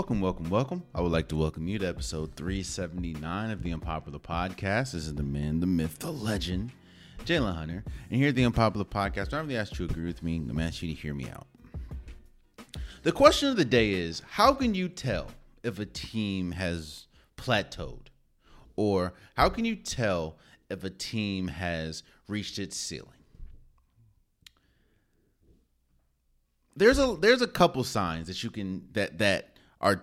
Welcome. I would like to welcome you to episode 379 of the Unpopular Podcast. This is the man, the myth, the legend, Jalen Hunter. And here at the Unpopular Podcast, I really ask you to agree with me. I'm going to ask you to hear me out. The question of the day is, how can you tell if a team has plateaued? Or how can you tell if a team has reached its ceiling? There's a couple signs that you can that are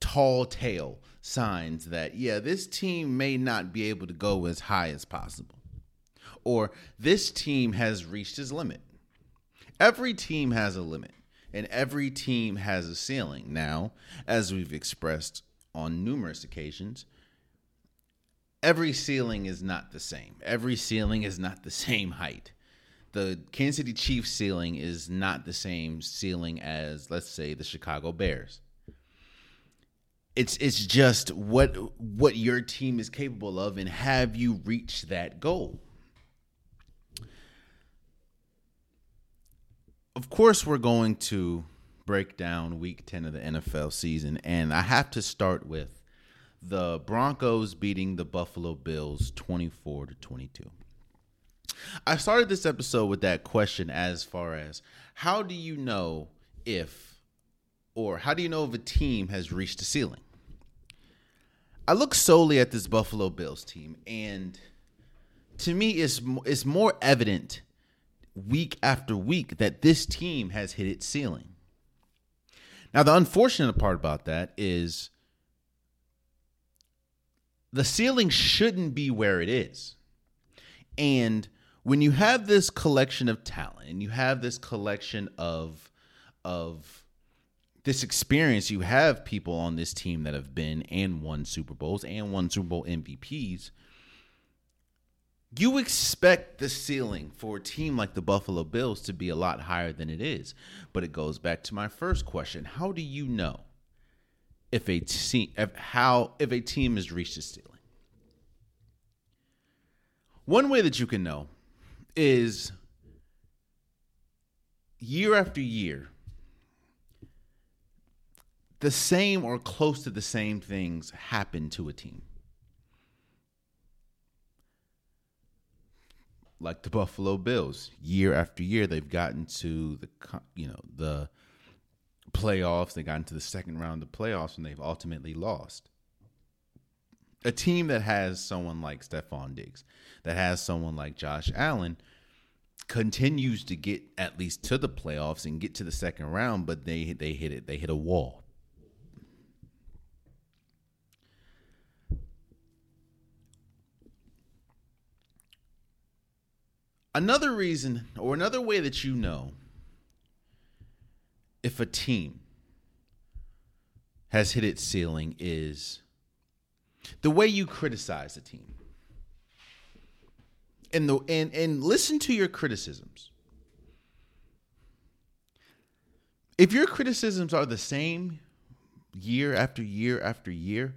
tall tale signs that, yeah, this team may not be able to go as high as possible, or this team has reached its limit. Every team has a limit, and every team has a ceiling. Now, as we've expressed on numerous occasions, every ceiling is not the same. Every ceiling is not the same height. The Kansas City Chiefs ceiling is not the same ceiling as, let's say, the Chicago Bears. It's just what your team is capable of, and have you reached that goal? Of course, we're going to break down Week 10 of the NFL season, and I have to start with the Broncos beating the Buffalo Bills 24-22. I started this episode with that question as far as, how do you know if a team has reached a ceiling? I look solely at this Buffalo Bills team, and to me it's more evident week after week that this team has hit its ceiling. Now, the unfortunate part about that is the ceiling shouldn't be where it is. And when you have this collection of talent, and you have this collection of this experience, you have people on this team that have been and won Super Bowls and won Super Bowl MVPs, you expect the ceiling for a team like the Buffalo Bills to be a lot higher than it is. But it goes back to my first question. How do you know if a team has reached its ceiling? One way that you can know is year after year, the same or close to the same things happen to a team. Like the Buffalo Bills, year after year, they've gotten to the playoffs. They got into the second round of the playoffs, and they've ultimately lost. A team that has someone like Stefon Diggs, that has someone like Josh Allen, continues to get at least to the playoffs and get to the second round, but they hit it. They hit a wall. Another reason, or another way that you know if a team has hit its ceiling, is the way you criticize the team. And listen to your criticisms. If your criticisms are the same year after year after year,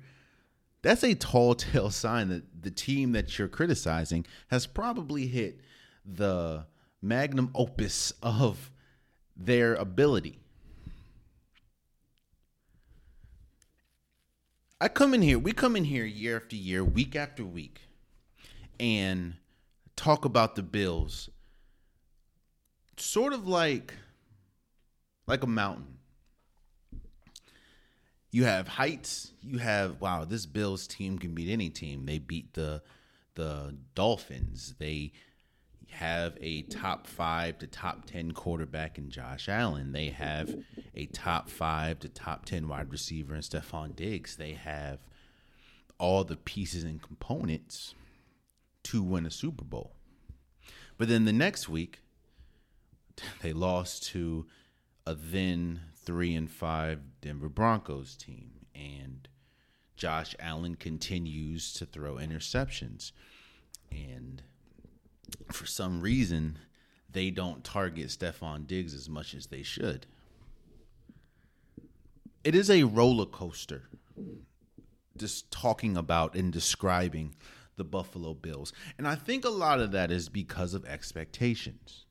that's a tall tale sign that the team that you're criticizing has probably hit the magnum opus of their ability. We come in here year after year, week after week, and talk about the Bills sort of like a mountain. You have heights, you have, wow, this Bills team can beat any team. They beat the Dolphins. They have a top 5 to top 10 quarterback in Josh Allen. They have a top 5 to top 10 wide receiver in Stefon Diggs. They have all the pieces and components to win a Super Bowl. But then the next week, they lost to a then 3-5 Denver Broncos team, and Josh Allen continues to throw interceptions, and for some reason, they don't target Stefon Diggs as much as they should. It is a roller coaster, just talking about and describing the Buffalo Bills. And I think a lot of that is because of expectations.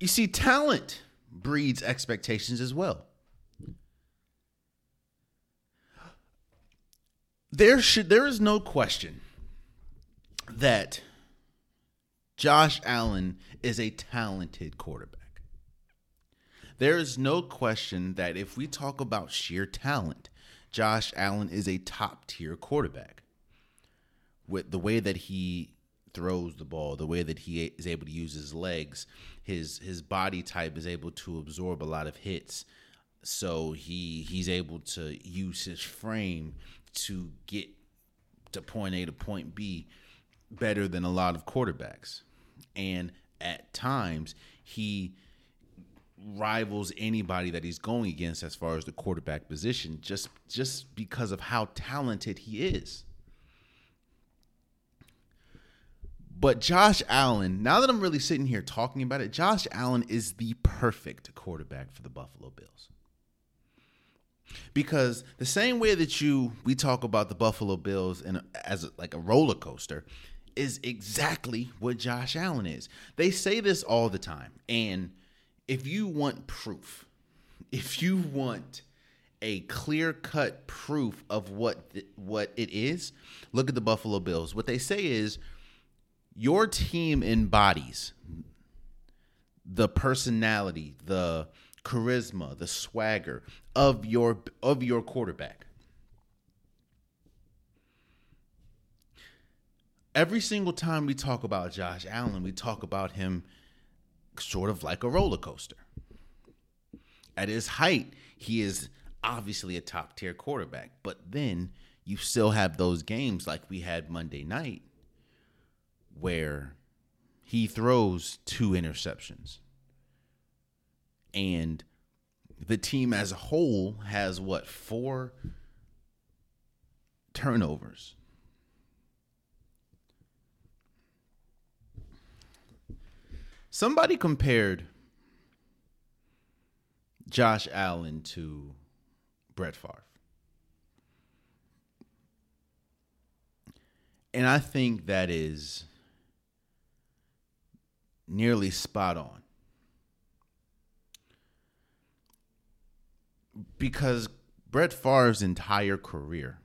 You see, talent breeds expectations as well. There is no question that Josh Allen is a talented quarterback. There is no question that if we talk about sheer talent, Josh Allen is a top-tier quarterback. With the way that he throws the ball, the way that he is able to use his legs, his body type is able to absorb a lot of hits. So he's able to use his frame to get to point A to point B better than a lot of quarterbacks. And at times, he rivals anybody that he's going against as far as the quarterback position, just because of how talented he is. But Josh Allen, now that I'm really sitting here talking about it, Josh Allen is the perfect quarterback for the Buffalo Bills. Because the same way that we talk about the Buffalo Bills as a roller coaster is exactly what Josh Allen is. They say this all the time. And if you want proof, if you want a clear-cut proof of what it is, look at the Buffalo Bills. What they say is, your team embodies the personality, the charisma, the swagger of your quarterback. Every single time we talk about Josh Allen, we talk about him sort of like a roller coaster. At his height, he is obviously a top-tier quarterback, but then you still have those games like we had Monday night where he throws 2 interceptions. And the team as a whole has, 4 turnovers. Somebody compared Josh Allen to Brett Favre. And I think that is nearly spot on. Because Brett Favre's entire career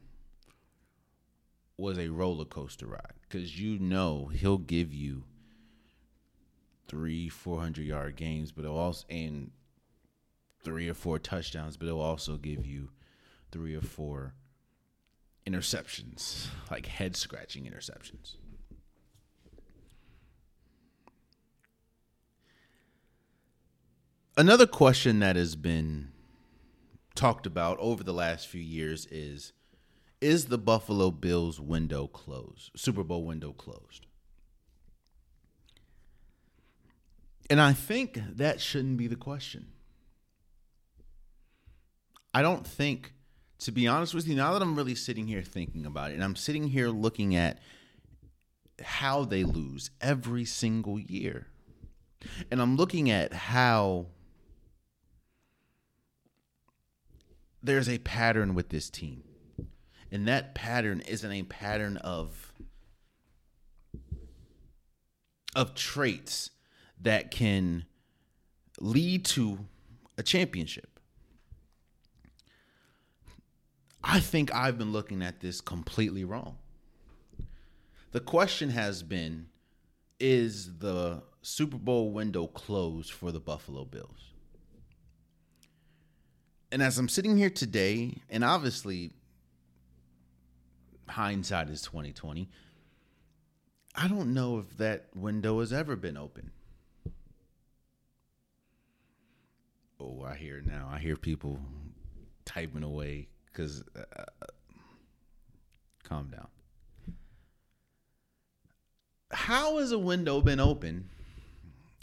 was a roller coaster ride. Because you know he'll give you 300-400 yard games, but he'll also and 3 or 4 touchdowns, but he'll also give you 3 or 4 interceptions, like head scratching interceptions. Another question that has been talked about over the last few years is the Buffalo Bills window closed? Super Bowl window closed? And I think that shouldn't be the question. I don't think, to be honest with you, now that I'm really sitting here thinking about it, and I'm sitting here looking at how they lose every single year, and I'm looking at how there's a pattern with this team. And that pattern isn't a pattern of traits that can lead to a championship. I think I've been looking at this completely wrong. The question has been, is the Super Bowl window closed for the Buffalo Bills? And as I'm sitting here today, and obviously hindsight is 20/20, I don't know if that window has ever been open. Oh, I hear it now. I hear people typing away because calm down. How has a window been open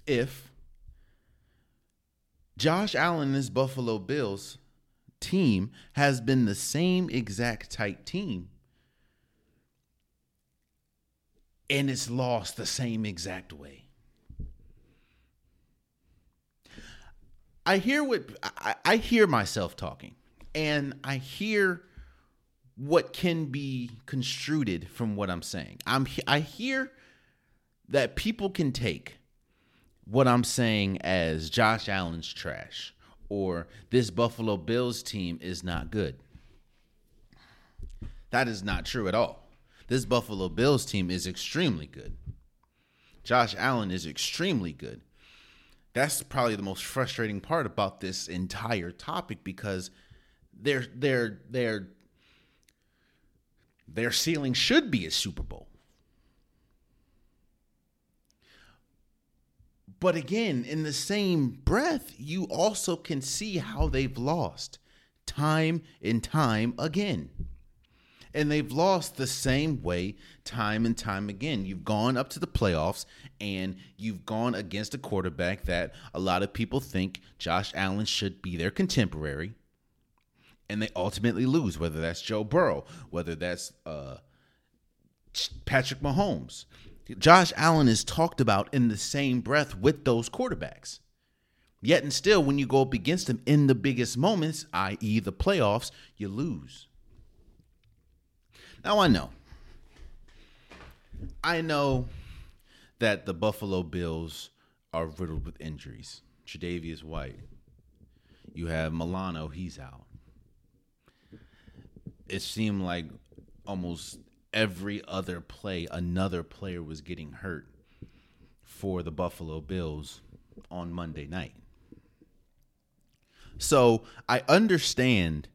if Josh Allen and his Buffalo Bills team has been the same exact type team, and it's lost the same exact way? I hear myself talking, and I hear what can be construed from what I'm saying. I hear that people can take what I'm saying as Josh Allen's trash or this Buffalo Bills team is not good. That is not true at all. This Buffalo Bills team is extremely good. Josh Allen is extremely good. That's probably the most frustrating part about this entire topic, because their ceiling should be a Super Bowl. But again, in the same breath, you also can see how they've lost time and time again. And they've lost the same way time and time again. You've gone up to the playoffs, and you've gone against a quarterback that a lot of people think Josh Allen should be their contemporary. And they ultimately lose, whether that's Joe Burrow, whether that's Patrick Mahomes. Josh Allen is talked about in the same breath with those quarterbacks. Yet and still, when you go up against them in the biggest moments, i.e. the playoffs, you lose. Now, I know that the Buffalo Bills are riddled with injuries. Tre'Davious White. You have Milano. He's out. It seemed like almost every other play, another player was getting hurt for the Buffalo Bills on Monday night. So I understand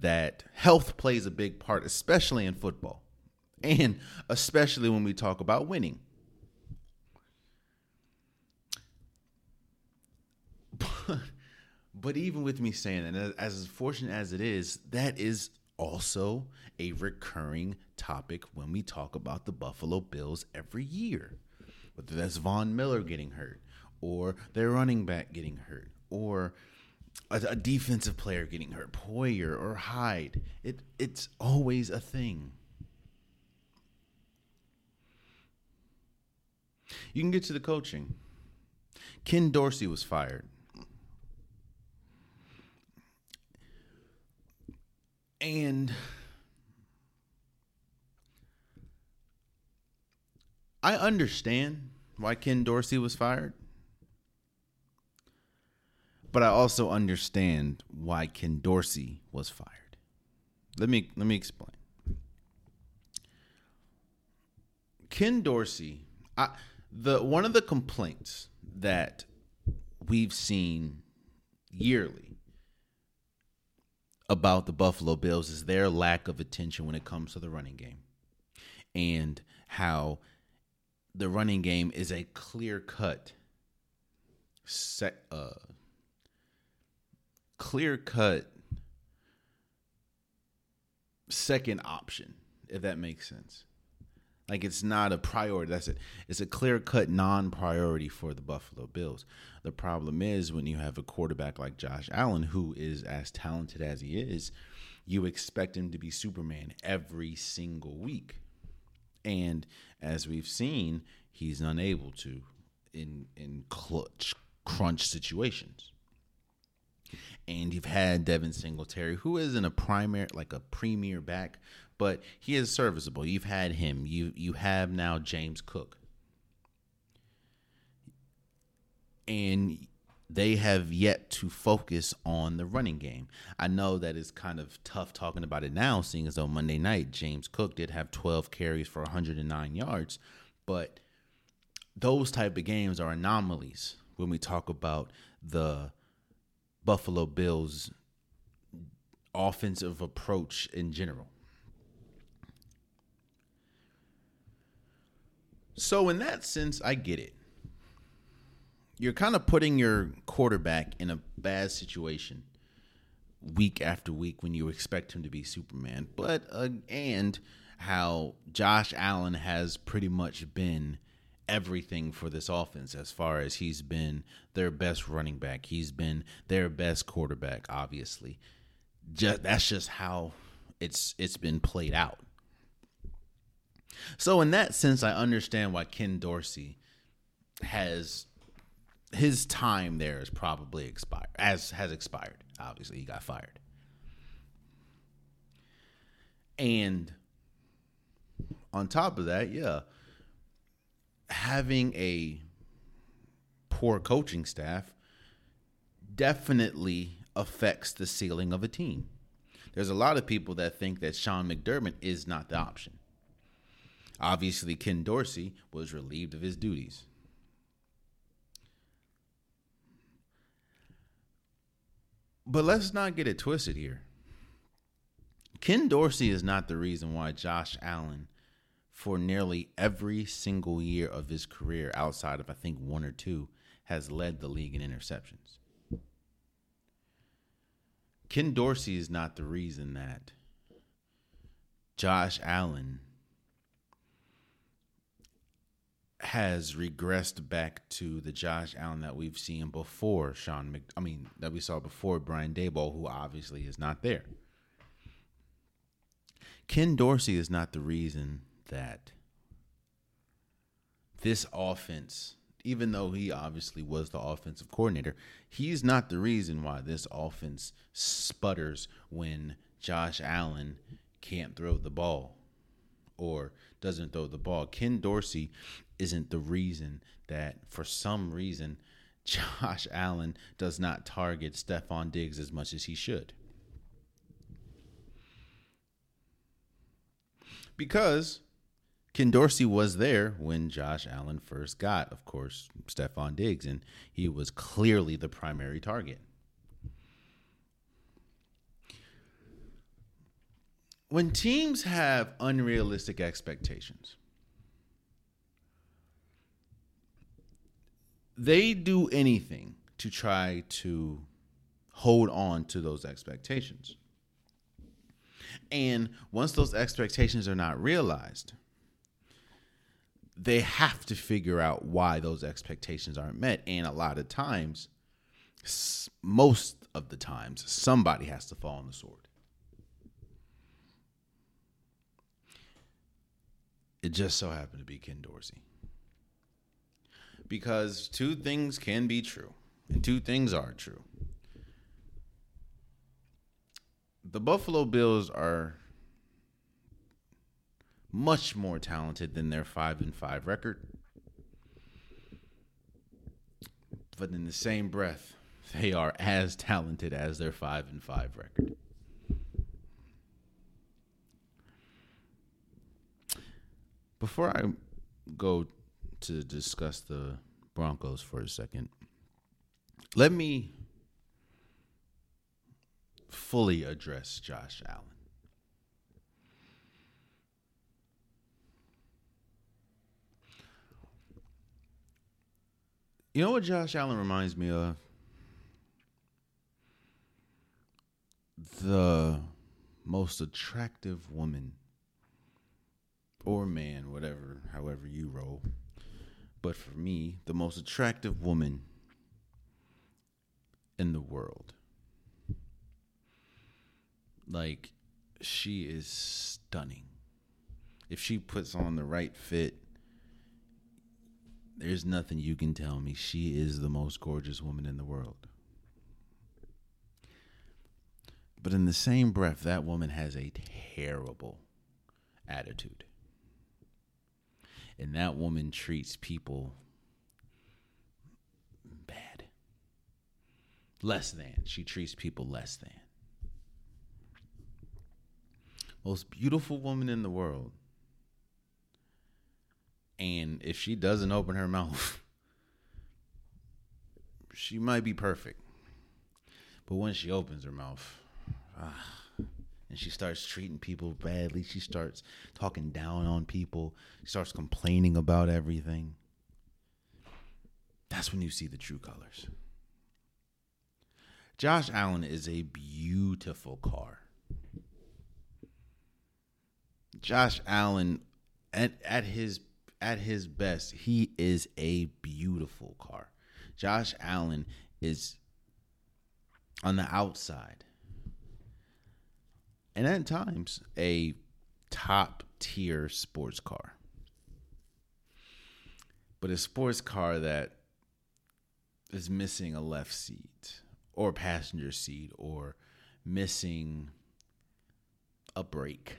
that health plays a big part, especially in football, and especially when we talk about winning. But even with me saying that, as fortunate as it is, that is also a recurring topic when we talk about the Buffalo Bills every year. Whether that's Von Miller getting hurt, or their running back getting hurt, or a defensive player getting hurt, Poyer or Hyde. It's always a thing. You can get to the coaching. Ken Dorsey was fired. And I understand why Ken Dorsey was fired. But I also understand why Ken Dorsey was fired. Let me explain. Ken Dorsey, one of the complaints that we've seen yearly about the Buffalo Bills is their lack of attention when it comes to the running game, and how the running game is a clear-cut second option, if that makes sense. Like, it's not a priority. That's it. It's a clear-cut non-priority for the Buffalo Bills. The problem is when you have a quarterback like Josh Allen, who is as talented as he is, you expect him to be Superman every single week. And as we've seen, he's unable to in clutch, crunch situations. And you've had Devin Singletary, who isn't a premier back, but he is serviceable. You've had him. You have now James Cook. And they have yet to focus on the running game. I know that it's kind of tough talking about it now, seeing as though Monday night James Cook did have 12 carries for 109 yards. But those type of games are anomalies when we talk about the Buffalo Bills' offensive approach in general. So in that sense, I get it. You're kind of putting your quarterback in a bad situation week after week when you expect him to be Superman. But and how Josh Allen has pretty much been everything for this offense, as far as he's been their best running back. He's been their best quarterback, obviously. That's just how it's been played out. So in that sense, I understand why Ken Dorsey his time there is probably expired, has expired. Obviously, he got fired. And on top of that, having a poor coaching staff definitely affects the ceiling of a team. There's a lot of people that think that Sean McDermott is not the option. Obviously, Ken Dorsey was relieved of his duties. But let's not get it twisted here. Ken Dorsey is not the reason why Josh Allen, for nearly every single year of his career, outside of I think one or two, has led the league in interceptions. Ken Dorsey is not the reason that Josh Allen has regressed back to the Josh Allen that we've seen before that we saw before Brian Daboll, who obviously is not there. Ken Dorsey is not the reason that this offense, even though he obviously was the offensive coordinator, he's not the reason why this offense sputters when Josh Allen can't throw the ball or doesn't throw the ball. Ken Dorsey isn't the reason that, for some reason, Josh Allen does not target Stefon Diggs as much as he should. Because Ken Dorsey was there when Josh Allen first got, of course, Stefon Diggs, and he was clearly the primary target. When teams have unrealistic expectations, they do anything to try to hold on to those expectations. And once those expectations are not realized, they have to figure out why those expectations aren't met. And a lot of times, most of the times, somebody has to fall on the sword. It just so happened to be Ken Dorsey. Because two things can be true, and two things are true. The Buffalo Bills are much more talented than their 5-5 record. But in the same breath, they are as talented as their 5-5 record. Before I go to discuss the Broncos for a second, let me fully address Josh Allen. You know what Josh Allen reminds me of? The most attractive woman or man, whatever, however you roll. But for me, the most attractive woman in the world. Like, she is stunning. If she puts on the right fit, there's nothing you can tell me. She is the most gorgeous woman in the world. But in the same breath, that woman has a terrible attitude. And that woman treats people bad. Less than. She treats people less than. Most beautiful woman in the world. And if she doesn't open her mouth, she might be perfect. But when she opens her mouth, and she starts treating people badly, she starts talking down on people, she starts complaining about everything, that's when you see the true colors. Josh Allen is a beautiful car. Josh Allen, at his best, he is a beautiful car. Josh Allen is on the outside, and at times, a top-tier sports car. But a sports car that is missing a left seat or passenger seat or missing a brake.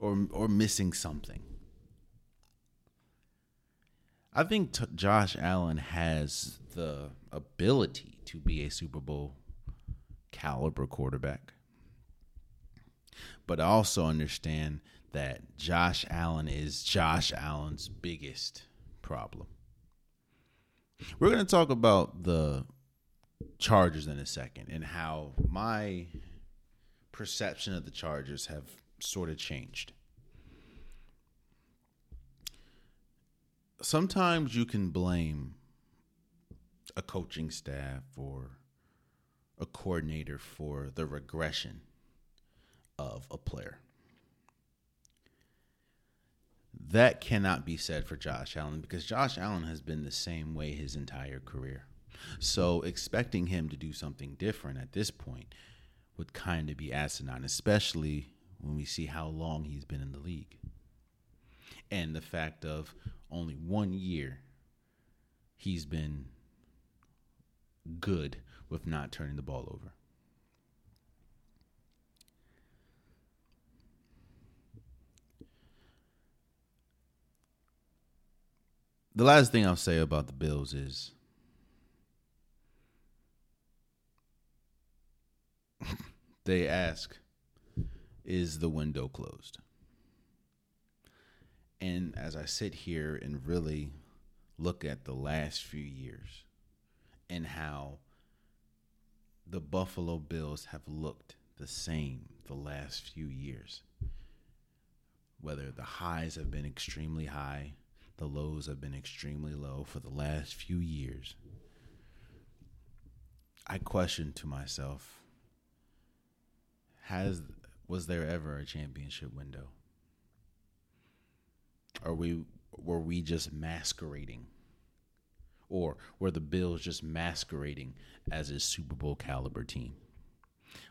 Or missing something. I think Josh Allen has the ability to be a Super Bowl caliber quarterback. But I also understand that Josh Allen is Josh Allen's biggest problem. We're going to talk about the Chargers in a second and how my perception of the Chargers have sort of changed. Sometimes you can blame a coaching staff or a coordinator for the regression of a player. That cannot be said for Josh Allen, because Josh Allen has been the same way his entire career. So expecting him to do something different at this point would kind of be asinine, especially when we see how long he's been in the league. And the fact of only 1 year he's been good with not turning the ball over. The last thing I'll say about the Bills is they ask, is the window closed? And as I sit here and really look at the last few years and how the Buffalo Bills have looked the same the last few years, whether the highs have been extremely high, the lows have been extremely low for the last few years, I question to myself, was there ever a championship window? Were we just masquerading? Or were the Bills just masquerading as a Super Bowl caliber team?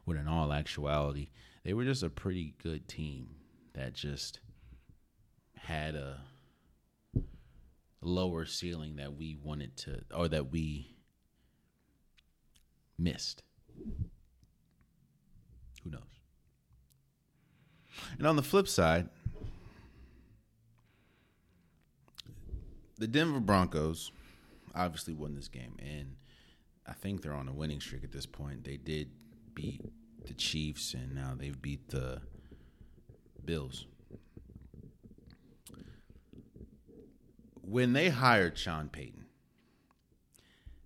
When in all actuality, they were just a pretty good team that just had a lower ceiling that we wanted to, or that we missed. Who knows? And on the flip side, the Denver Broncos obviously won this game, and I think they're on a winning streak at this point. They did beat the Chiefs, and now they've beat the Bills. When they hired Sean Payton,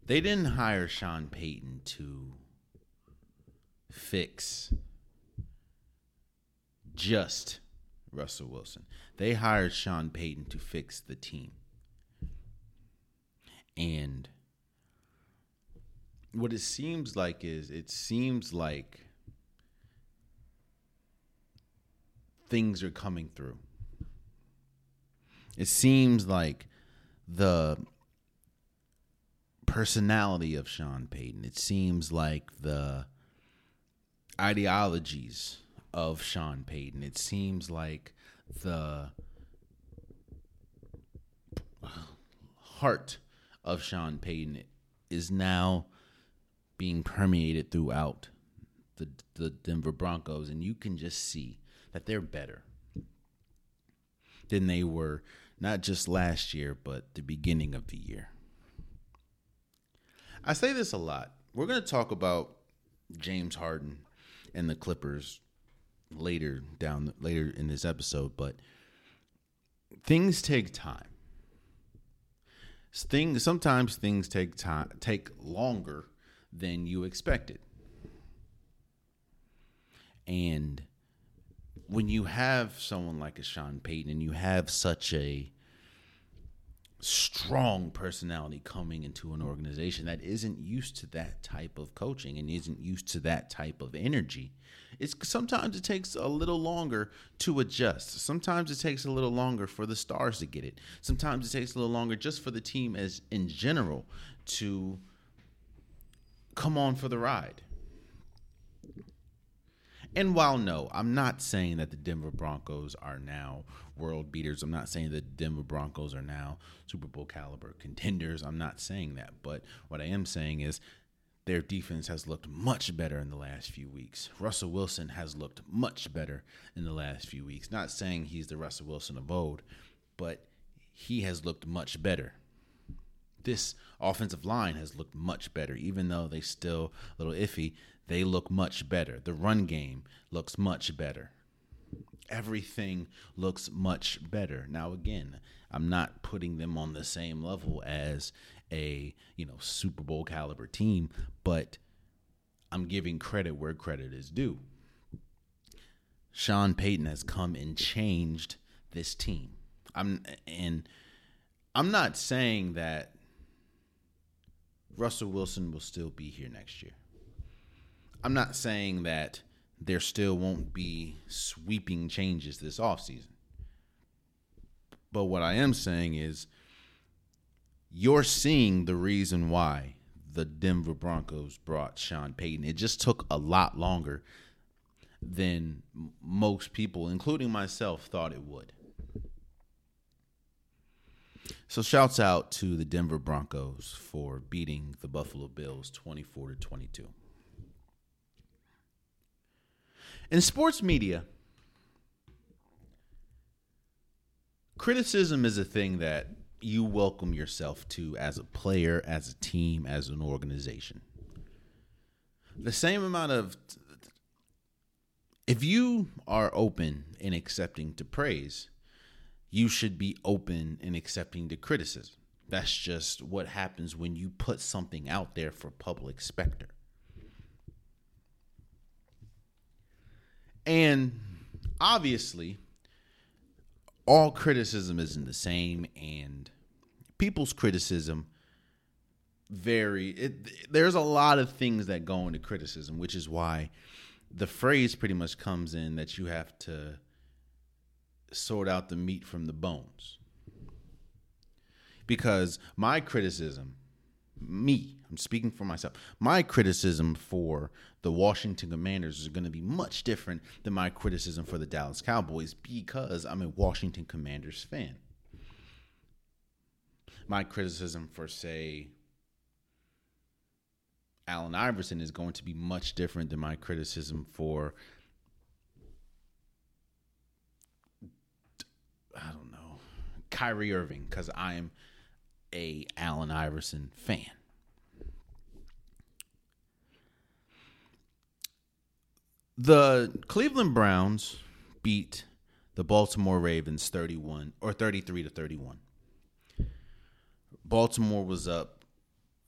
they didn't hire Sean Payton to fix just Russell Wilson. They hired Sean Payton to fix the team. And what it seems like is, it seems like things are coming through. It seems like the personality of Sean Payton, it seems like the ideologies of Sean Payton, it seems like the heart of Sean Payton is now being permeated throughout the Denver Broncos, and you can just see that they're better than they were not just last year, but the beginning of the year. I say this a lot. We're going to talk about James Harden and the Clippers later in this episode, but things take time. Sometimes things take longer than you expected. And when you have someone like a Sean Payton and you have such a strong personality coming into an organization that isn't used to that type of coaching and isn't used to that type of energy, sometimes it takes a little longer to adjust. Sometimes it takes a little longer for the stars to get it. Sometimes it takes a little longer just for the team as in general to come on for the ride. And while no, I'm not saying that the Denver Broncos are now world beaters. I'm not saying that the Denver Broncos are now Super Bowl caliber contenders. I'm not saying that. But what I am saying is their defense has looked much better in the last few weeks. Russell Wilson has looked much better in the last few weeks. Not saying he's the Russell Wilson of old, but he has looked much better this offensive line has looked much better, even though they still a little iffy. They look much better. The run game looks much better. Everything looks much better. Now, again, I'm not putting them on the same level as a, Super Bowl caliber team, but I'm giving credit where credit is due. Sean Payton has come and changed this team. I'm not saying that Russell Wilson will still be here next year. I'm not saying that there still won't be sweeping changes this offseason. But what I am saying is you're seeing the reason why the Denver Broncos brought Sean Payton. It just took a lot longer than most people, including myself, thought it would. So shouts out to the Denver Broncos for beating the Buffalo Bills 24-22. In sports media, criticism is a thing that you welcome yourself to as a player, as a team, as an organization. The same amount of... If you are open and accepting to praise, you should be open and accepting to criticism. That's just what happens when you put something out there for public specter. And obviously, all criticism isn't the same, and people's criticism there's a lot of things that go into criticism, which is why the phrase pretty much comes in that you have to sort out the meat from the bones. Because my criticism, I'm speaking for myself. My criticism for the Washington Commanders is going to be much different than my criticism for the Dallas Cowboys because I'm a Washington Commanders fan. My criticism for, say, Allen Iverson is going to be much different than my criticism for, Kyrie Irving, because I am a Allen Iverson fan. The Cleveland Browns beat the Baltimore Ravens 33-31. Baltimore was up,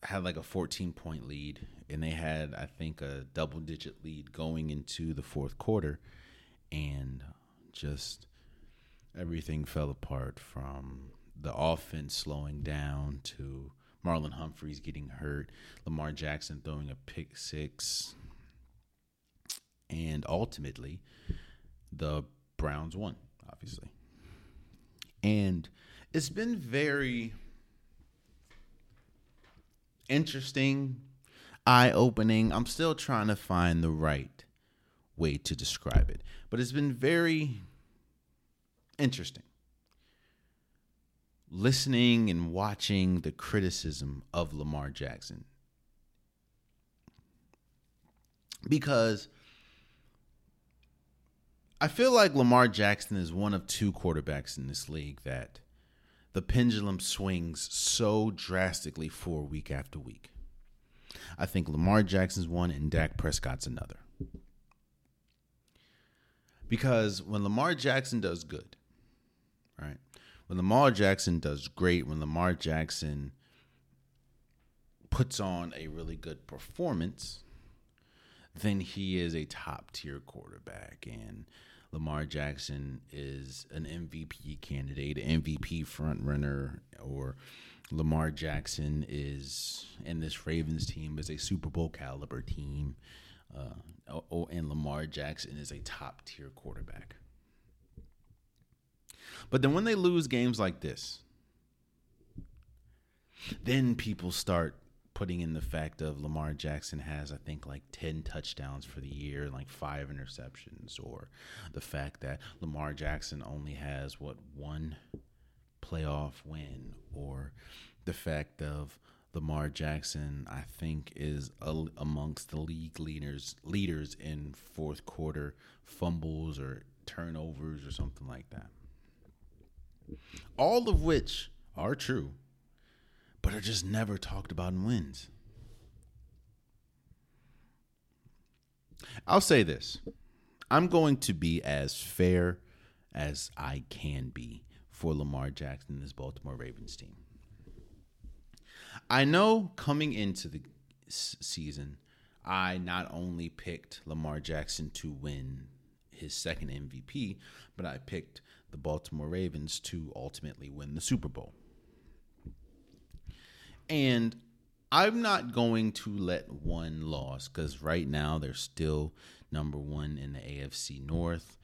had like a 14-point lead, and they had, I think, a double-digit lead going into the fourth quarter, and just everything fell apart from the offense slowing down to Marlon Humphreys getting hurt, Lamar Jackson throwing a pick six, and ultimately, the Browns won, obviously. And it's been very interesting, eye-opening. I'm still trying to find the right way to describe it. But it's been very interesting listening and watching the criticism of Lamar Jackson. Because I feel like Lamar Jackson is one of two quarterbacks in this league that the pendulum swings so drastically for week after week. I think Lamar Jackson's one and Dak Prescott's another. Because when Lamar Jackson does good, right? When Lamar Jackson does great, when Lamar Jackson puts on a really good performance, then he is a top-tier quarterback, and Lamar Jackson is an MVP candidate, an MVP frontrunner, or Lamar Jackson is, and this Ravens team is a Super Bowl caliber team, and Lamar Jackson is a top-tier quarterback. But then when they lose games like this, then people start putting in the fact of Lamar Jackson has, I think, like 10 touchdowns for the year, like 5 interceptions, or the fact that Lamar Jackson only has, one playoff win, or the fact of Lamar Jackson, I think, is amongst the league leaders in fourth quarter fumbles or turnovers or something like that. All of which are true, but are just never talked about in wins. I'll say this. I'm going to be as fair as I can be for Lamar Jackson and this Baltimore Ravens team. I know coming into the season, I not only picked Lamar Jackson to win his second MVP, but I picked the Baltimore Ravens to ultimately win the Super Bowl. And I'm not going to let one loss, because right now they're still number one in the AFC North,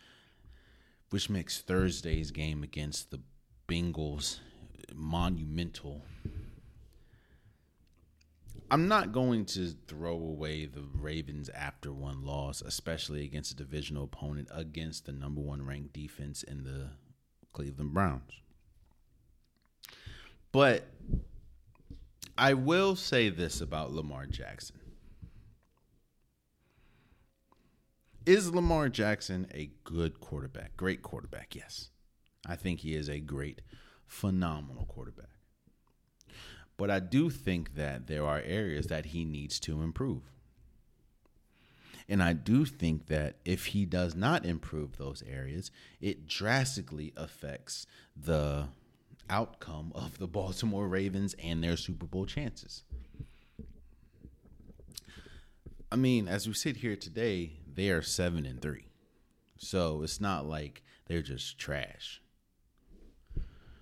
which makes Thursday's game against the Bengals monumental. I'm not going to throw away the Ravens after one loss, especially against a divisional opponent, against the number one ranked defense in the Cleveland Browns. But I will say this about Lamar Jackson. Is Lamar Jackson a good quarterback? Great quarterback, yes. I think he is a great, phenomenal quarterback. But I do think that there are areas that he needs to improve. And I do think that if he does not improve those areas, it drastically affects the outcome of the Baltimore Ravens and their Super Bowl chances. I mean, as we sit here today, they are 7-3. So it's not like they're just trash.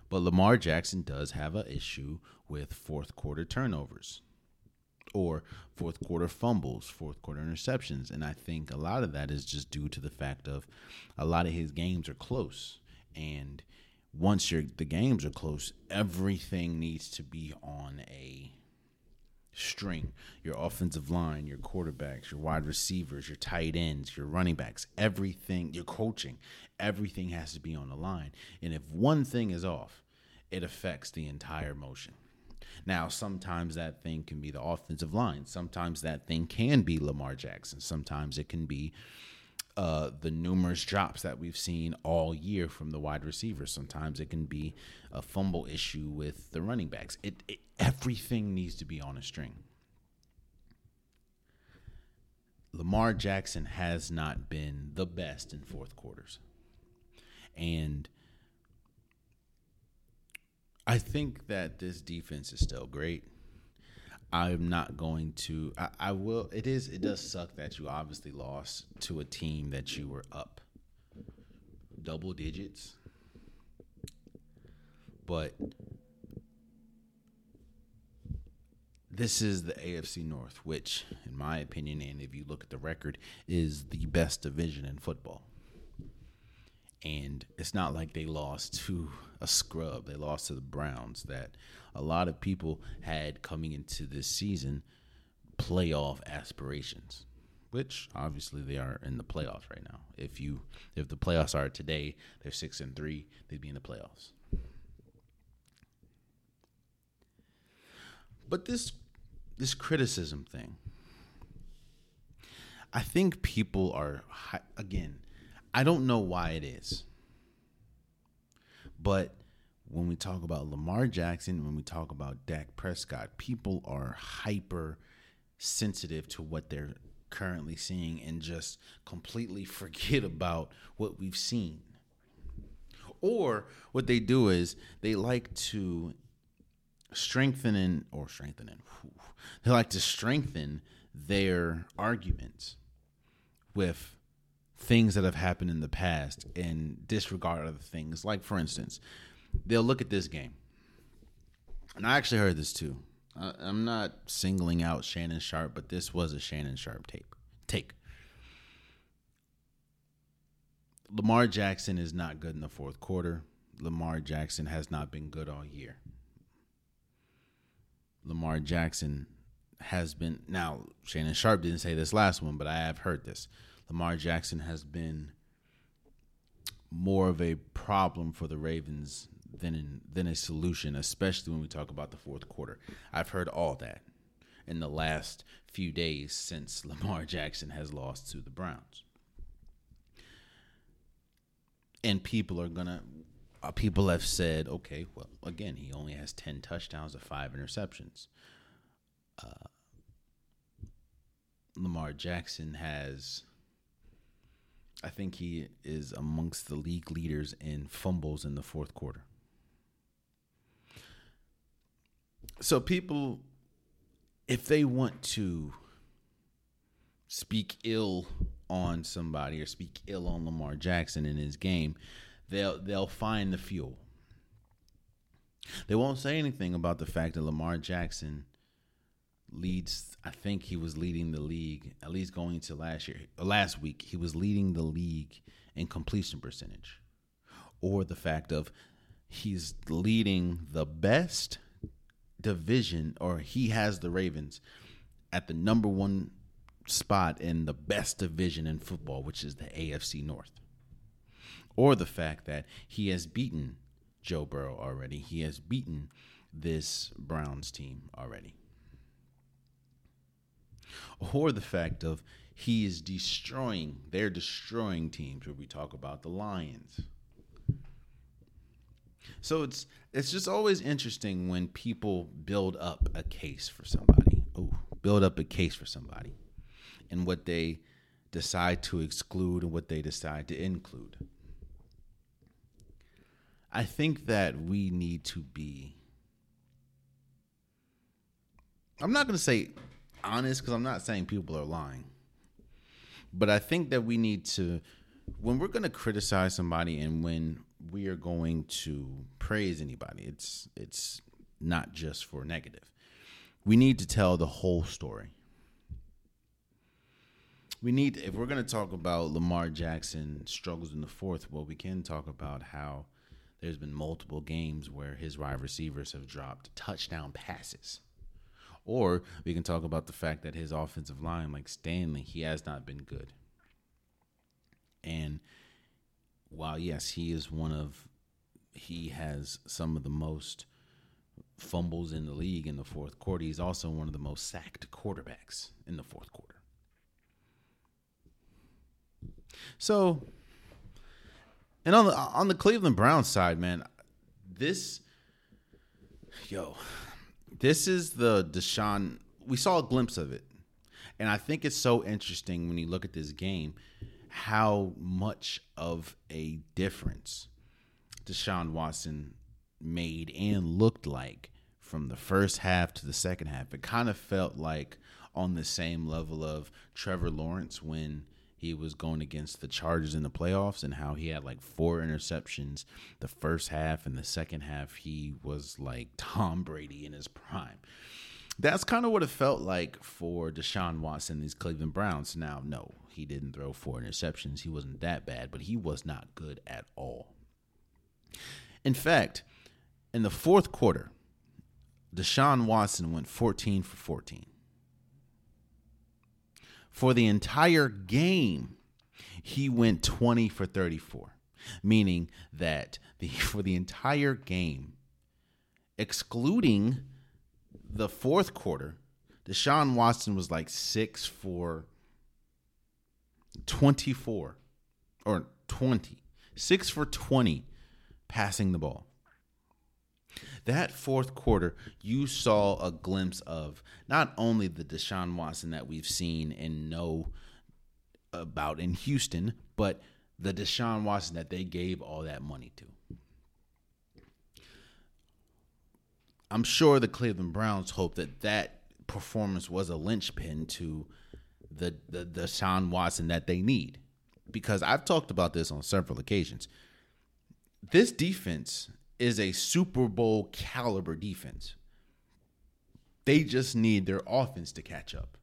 But Lamar Jackson does have an issue with fourth quarter turnovers or fourth quarter fumbles, fourth quarter interceptions. And I think a lot of that is just due to the fact of a lot of his games are close. And once the games are close, everything needs to be on a string. Your offensive line, your quarterbacks, your wide receivers, your tight ends, your running backs, everything, your coaching, everything has to be on the line. And if one thing is off, it affects the entire motion. Now, sometimes that thing can be the offensive line. Sometimes that thing can be Lamar Jackson. Sometimes it can be the numerous drops that we've seen all year from the wide receivers. Sometimes it can be a fumble issue with the running backs. Everything needs to be on a string. Lamar Jackson has not been the best in fourth quarters. And I think that this defense is still great. I'm not going to – I will – it does suck that you obviously lost to a team that you were up double digits. But this is the AFC North, which, in my opinion, and if you look at the record, is the best division in football. And it's not like they lost to a scrub. They lost to the Browns, that a lot of people had coming into this season playoff aspirations, which obviously they are in the playoffs right now. If the playoffs are today, they're 6-3, they'd be in the playoffs. But this criticism thing, I think people are, again, I don't know why it is. But when we talk about Lamar Jackson, when we talk about Dak Prescott, people are hyper sensitive to what they're currently seeing and just completely forget about what we've seen. Or what they do is they like to strengthen their arguments with things that have happened in the past and disregard other things. Like, for instance, they'll look at this game. And I actually heard this too. I'm not singling out Shannon Sharp, but this was a Shannon Sharp take. Lamar Jackson is not good in the fourth quarter. Lamar Jackson has not been good all year. Lamar Jackson has been, now Shannon Sharp didn't say this last one, but I have heard this. Lamar Jackson has been more of a problem for the Ravens than a solution, especially when we talk about the fourth quarter. I've heard all that in the last few days since Lamar Jackson has lost to the Browns. And people are going to people have said, okay, well, again, he only has 10 touchdowns to 5 interceptions. Lamar Jackson has, I think he is amongst the league leaders in fumbles in the fourth quarter. So people, if they want to speak ill on somebody or speak ill on Lamar Jackson in his game, they'll find the fuel. They won't say anything about the fact that Lamar Jackson leads, I think he was leading the league, at least going into last week, he was leading the league in completion percentage. Or the fact of he's leading the best division, or he has the Ravens at the number one spot in the best division in football, which is the AFC North. Or the fact that he has beaten Joe Burrow already. He has beaten this Browns team already. Or the fact of he is destroying, they're destroying teams, where we talk about the Lions. So it's just always interesting when people build up a case for somebody. And what they decide to exclude and what they decide to include. I think that we need to be, I'm not going to say honest, because I'm not saying people are lying. But I think that we need to, when we're going to criticize somebody and when we are going to praise anybody, it's not just for negative. We need to tell the whole story. If we're going to talk about Lamar Jackson struggles in the fourth, well, we can talk about how there's been multiple games where his wide receivers have dropped touchdown passes. Or we can talk about the fact that his offensive line, like Stanley, he has not been good. And while, yes, he has some of the most fumbles in the league in the fourth quarter, he's also one of the most sacked quarterbacks in the fourth quarter. So, and on the Cleveland Browns side, man, this is the Deshaun. We saw a glimpse of it, and I think it's so interesting when you look at this game how much of a difference Deshaun Watson made and looked like from the first half to the second half. It kind of felt like on the same level of Trevor Lawrence when he was going against the Chargers in the playoffs, and how he had like 4 interceptions the first half, and the second half he was like Tom Brady in his prime. That's kind of what it felt like for Deshaun Watson and these Cleveland Browns. Now, no, he didn't throw 4 interceptions. He wasn't that bad, but he was not good at all. In fact, in the fourth quarter, Deshaun Watson went 14 for 14. For the entire game, he went 20 for 34, meaning that for the entire game, excluding the fourth quarter, Deshaun Watson was like 6 for 24 or 20, 6 for 20 passing the ball. That fourth quarter, you saw a glimpse of not only the Deshaun Watson that we've seen and know about in Houston, but the Deshaun Watson that they gave all that money to. I'm sure the Cleveland Browns hope that that performance was a linchpin to the Deshaun Watson that they need. Because I've talked about this on several occasions. This defense is a Super Bowl caliber defense. They just need their offense to catch up.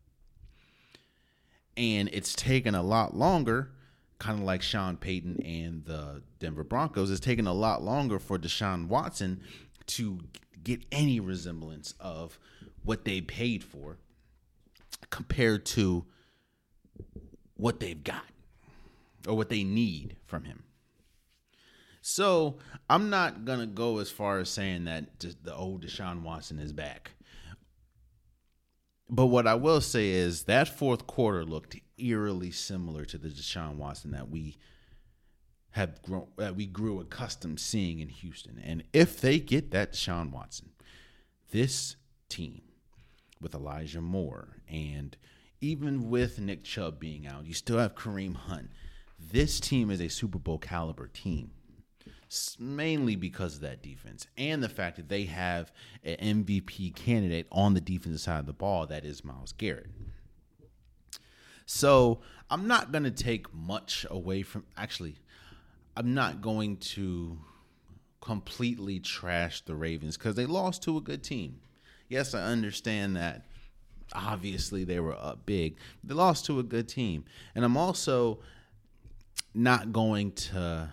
And it's taken a lot longer, kind of like Sean Payton and the Denver Broncos, it's taken a lot longer for Deshaun Watson to get any resemblance of what they paid for compared to what they've got or what they need from him. So I'm not going to go as far as saying that the old Deshaun Watson is back. But what I will say is that fourth quarter looked eerily similar to the Deshaun Watson that we have grown, that we grew accustomed seeing in Houston. And if they get that Deshaun Watson, this team with Elijah Moore and even with Nick Chubb being out, you still have Kareem Hunt. This team is a Super Bowl caliber team, mainly because of that defense and the fact that they have an MVP candidate on the defensive side of the ball, that is Myles Garrett. So I'm not going to take much away from – actually, I'm not going to completely trash the Ravens because they lost to a good team. Yes, I understand that. Obviously, they were up big. They lost to a good team. And I'm also not going to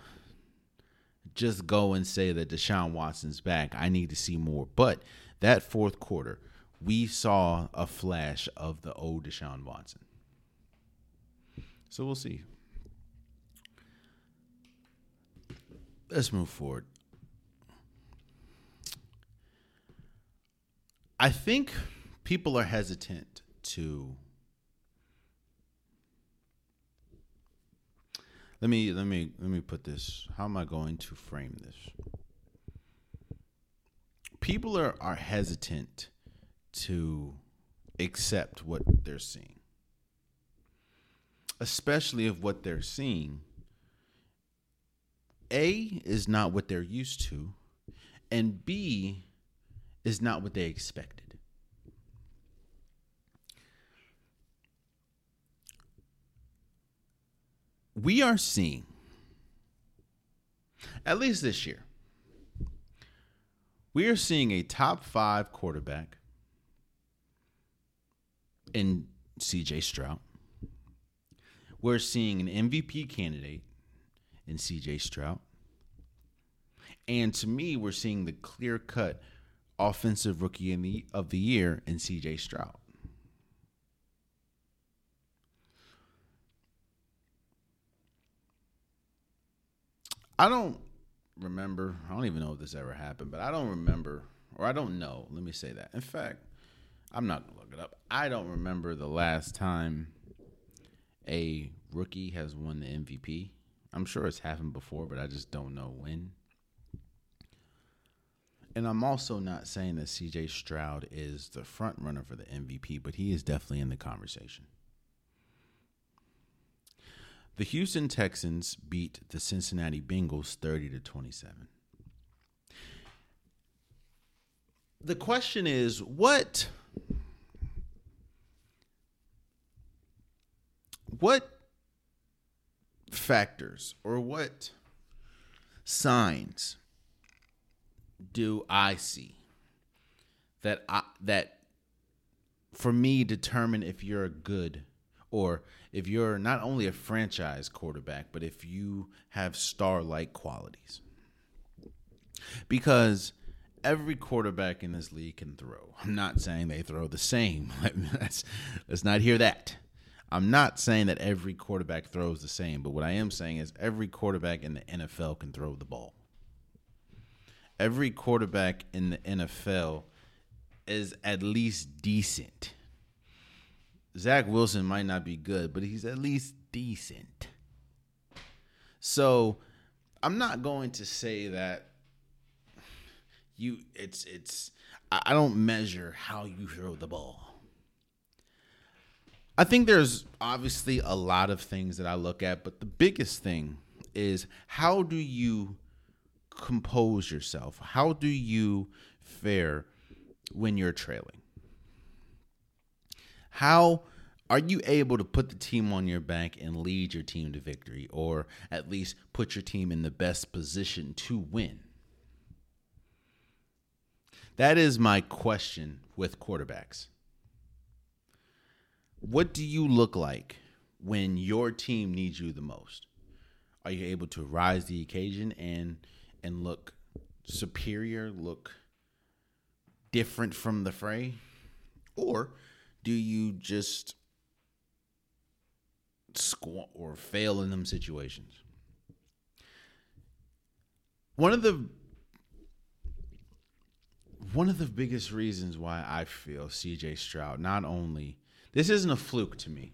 just go and say that Deshaun Watson's back. I need to see more. But that fourth quarter, we saw a flash of the old Deshaun Watson. So we'll see. Let's move forward. I think people are hesitant to. Let me put this. How am I going to frame this? People are hesitant to accept what they're seeing, especially if what they're seeing A, is not what they're used to, and B, is not what they expected. We are seeing, at least this year, we are seeing a top five quarterback in CJ Stroud. We're seeing an MVP candidate in CJ Stroud. And to me, we're seeing the clear-cut offensive rookie of the year in CJ Stroud. I don't remember. I don't even know if this ever happened, but I don't remember, or I don't know. Let me say that. In fact, I'm not going to look it up. I don't remember the last time a rookie has won the MVP. I'm sure it's happened before, but I just don't know when. And I'm also not saying that CJ Stroud is the front runner for the MVP, but he is definitely in the conversation. The Houston Texans beat the Cincinnati Bengals 30-27. The question is, what factors or what signs do I see that for me determine if you're a good, or if you're not only a franchise quarterback, but if you have star-like qualities? Because every quarterback in this league can throw. I'm not saying they throw the same. Let's not hear that. I'm not saying that every quarterback throws the same, but what I am saying is every quarterback in the NFL can throw the ball. Every quarterback in the NFL is at least decent. Zach Wilson might not be good, but he's at least decent. So I'm not going to say that I don't measure how you throw the ball. I think there's obviously a lot of things that I look at, but the biggest thing is, how do you compose yourself? How do you fare when you're trailing? How are you able to put the team on your back and lead your team to victory, or at least put your team in the best position to win? That is my question with quarterbacks. What do you look like when your team needs you the most? Are you able to rise to the occasion and look superior, look different from the fray? Or do you just squat or fail in them situations? One of the biggest reasons why I feel CJ Stroud, not only, this isn't a fluke to me.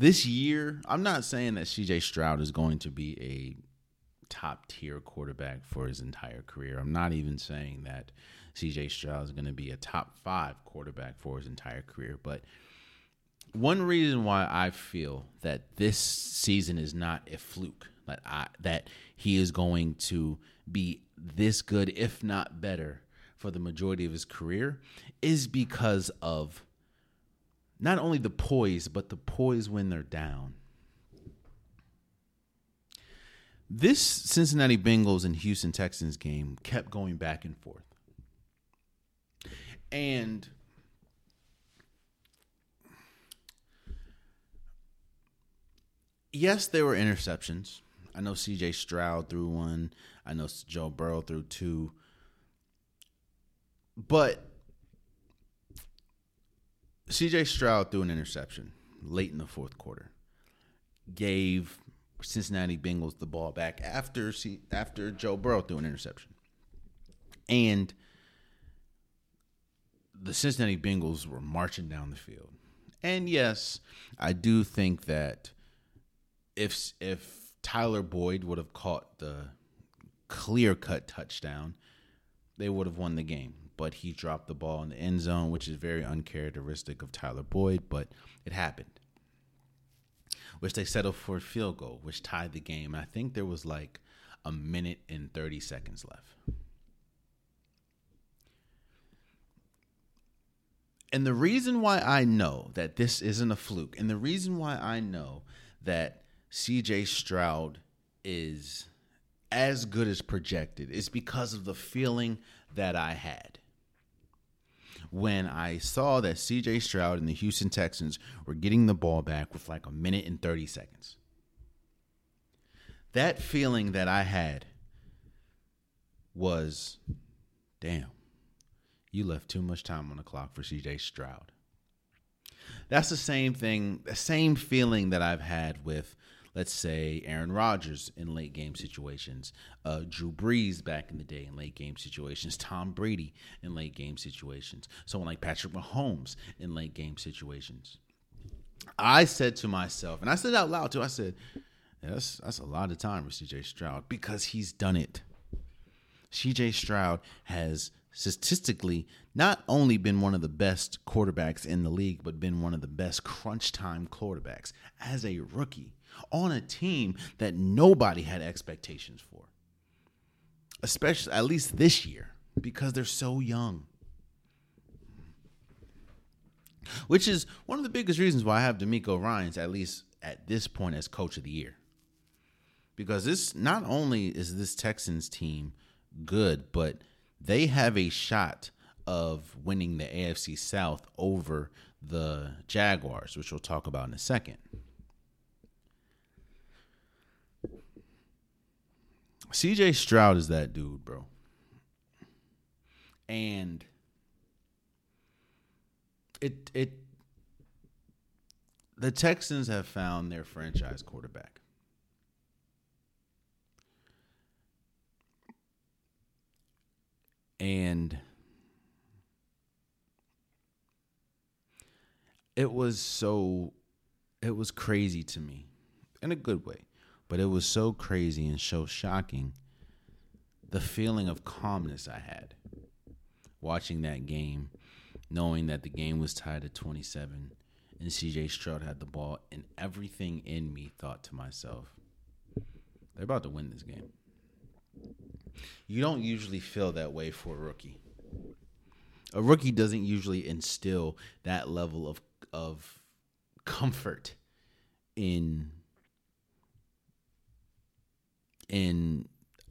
This year, I'm not saying that CJ Stroud is going to be a top-tier quarterback for his entire career. I'm not even saying that CJ Stroud is going to be a top-5 quarterback for his entire career. But one reason why I feel that this season is not a fluke, that he is going to be this good, if not better, for the majority of his career, is because of not only the poise, but the poise when they're down. This Cincinnati Bengals and Houston Texans game kept going back and forth. And yes, there were interceptions. I know CJ Stroud threw one. I know Joe Burrow threw two. But CJ Stroud threw an interception late in the fourth quarter, gave Cincinnati Bengals the ball back after Joe Burrow threw an interception. And the Cincinnati Bengals were marching down the field. And yes, I do think that if Tyler Boyd would have caught the clear-cut touchdown, they would have won the game. But he dropped the ball in the end zone, which is very uncharacteristic of Tyler Boyd, but it happened. Which they settled for a field goal, which tied the game. I think there was like a minute and 30 seconds left. And the reason why I know that this isn't a fluke, and the reason why I know that CJ Stroud is as good as projected, is because of the feeling that I had when I saw that CJ Stroud and the Houston Texans were getting the ball back with like a minute and 30 seconds. That feeling that I had was, damn, you left too much time on the clock for CJ Stroud. That's the same thing, the same feeling that I've had with, let's say, Aaron Rodgers in late game situations, Drew Brees back in the day in late game situations, Tom Brady in late game situations, someone like Patrick Mahomes in late game situations. I said to myself, and I said out loud too, I said, yeah, that's a lot of time for CJ Stroud because he's done it. CJ Stroud has statistically not only been one of the best quarterbacks in the league, but been one of the best crunch time quarterbacks as a rookie on a team that nobody had expectations for, especially at least this year, because they're so young, which is one of the biggest reasons why I have D'Amico Ryans, at least at this point, as coach of the year, because this, not only is this Texans team good, but they have a shot of winning the AFC South over the Jaguars, which we'll talk about in a second. CJ Stroud is that dude, bro. And the Texans have found their franchise quarterback. And it was crazy to me, in a good way. But it was so crazy and so shocking, the feeling of calmness I had watching that game, knowing that the game was tied at 27 and CJ Stroud had the ball, and everything in me thought to myself, they're about to win this game. You don't usually feel that way for a rookie. A rookie doesn't usually instill that level of comfort in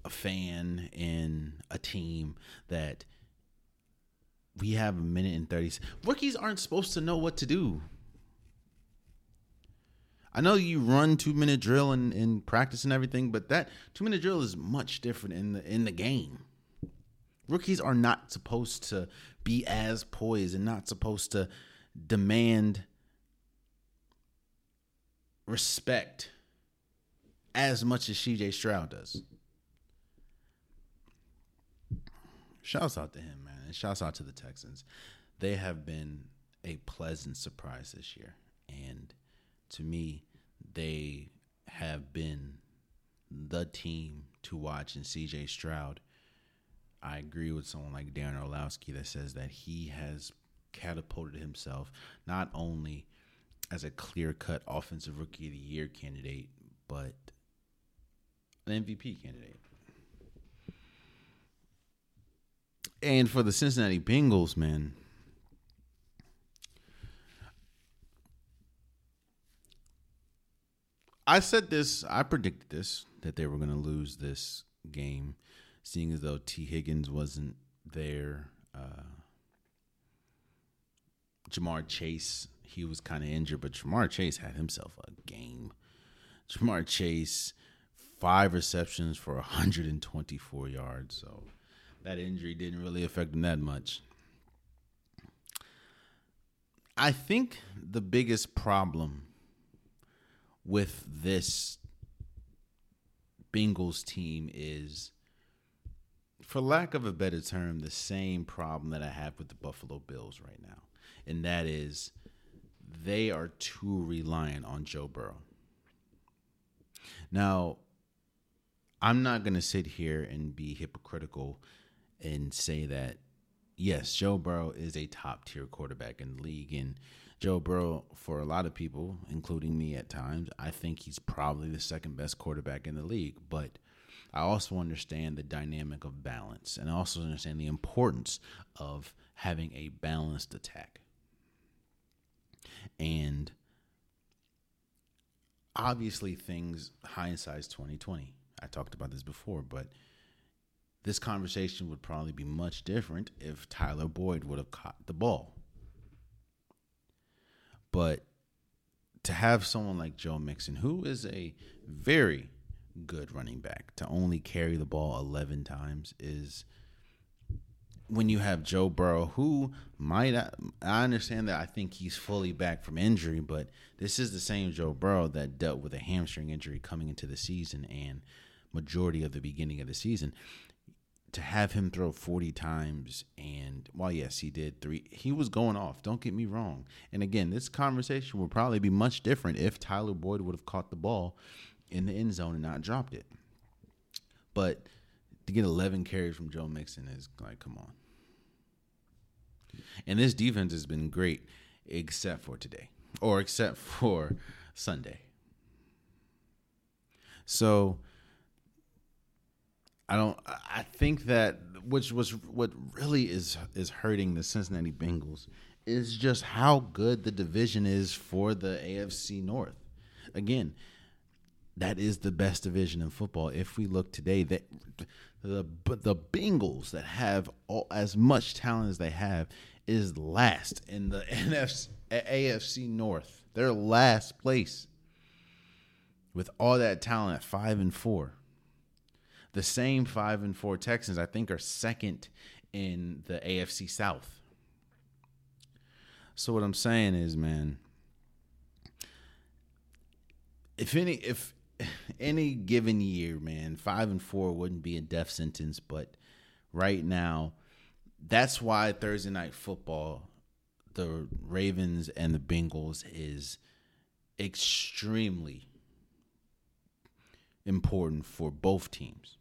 a fan, in a team, that we have a minute and 30 seconds. Rookies aren't supposed to know what to do. I know you run 2-minute drill in practice and everything, but that 2-minute drill is much different in the game. Rookies are not supposed to be as poised and not supposed to demand respect as much as CJ Stroud does. Shouts out to him, man. And shouts out to the Texans. They have been a pleasant surprise this year. And to me, they have been the team to watch. And CJ Stroud, I agree with someone like Darren Orlowski that says that he has catapulted himself not only as a clear-cut offensive rookie of the year candidate, but an MVP candidate. And for the Cincinnati Bengals, man, I said this, I predicted this, that they were going to lose this game, seeing as though T. Higgins wasn't there. Ja'Marr Chase, he was kind of injured, but Ja'Marr Chase had himself a game. Ja'Marr Chase, 5 receptions for 124 yards, so that injury didn't really affect him that much. I think the biggest problem with this Bengals team is, for lack of a better term, the same problem that I have with the Buffalo Bills right now. And that is, they are too reliant on Joe Burrow. Now, I'm not going to sit here and be hypocritical and say that, yes, Joe Burrow is a top-tier quarterback in the league. And Joe Burrow, for a lot of people, including me at times, I think he's probably the second-best quarterback in the league. But I also understand the dynamic of balance, and I also understand the importance of having a balanced attack. And obviously things, hindsight's 2020. I talked about this before, but this conversation would probably be much different if Tyler Boyd would have caught the ball. But to have someone like Joe Mixon, who is a very good running back, to only carry the ball 11 times is, when you have Joe Burrow, who might, I understand that I think he's fully back from injury, but this is the same Joe Burrow that dealt with a hamstring injury coming into the season and majority of the beginning of the season. To have him throw 40 times, and well, yes, he did 3. He was going off. Don't get me wrong. And again, this conversation would probably be much different if Tyler Boyd would have caught the ball in the end zone and not dropped it. But to get 11 carries from Joe Mixon is like, come on. And this defense has been great except for today, or except for Sunday. So I think that what really is hurting the Cincinnati Bengals is just how good the division is for the AFC North. Again, that is the best division in football. If we look today, that the Bengals that have as much talent as they have is last in the AFC North. They're last place with all that talent at 5-4. The same 5-4 Texans, I think, are second in the AFC South. So what I'm saying is, man, if any given year, man, 5-4 wouldn't be a death sentence, but right now, that's why Thursday Night Football, the Ravens and the Bengals, is extremely important for both teams.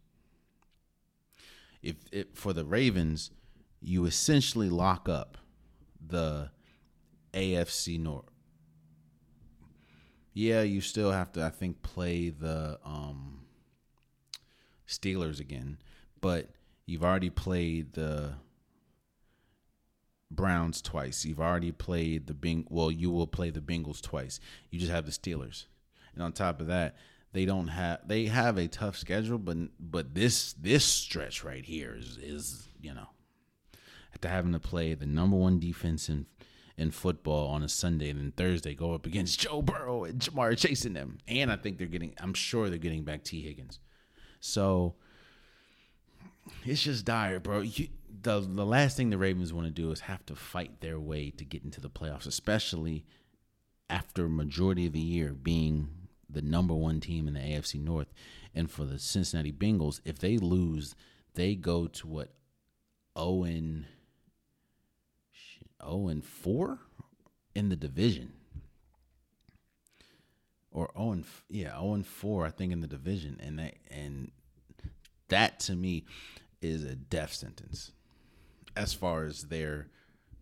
For the Ravens, you essentially lock up the AFC North. Yeah, you still have to, I think, play the Steelers again, but you've already played the Browns twice. You've already played you will play the Bengals twice. You just have the Steelers. And on top of that, they have a tough schedule, but this stretch right here is, you know, after having to play the number one defense in football on a Sunday, and then Thursday go up against Joe Burrow and Ja'Marr Chase and them. And I think I'm sure they're getting back T. Higgins. So it's just dire, bro. The last thing the Ravens want to do is have to fight their way to get into the playoffs, especially after majority of the year being the number one team in the AFC North. And for the Cincinnati Bengals, if they lose, they go to 0-4 in the division. or 0-4, I think, in the division, and that to me is a death sentence as far as their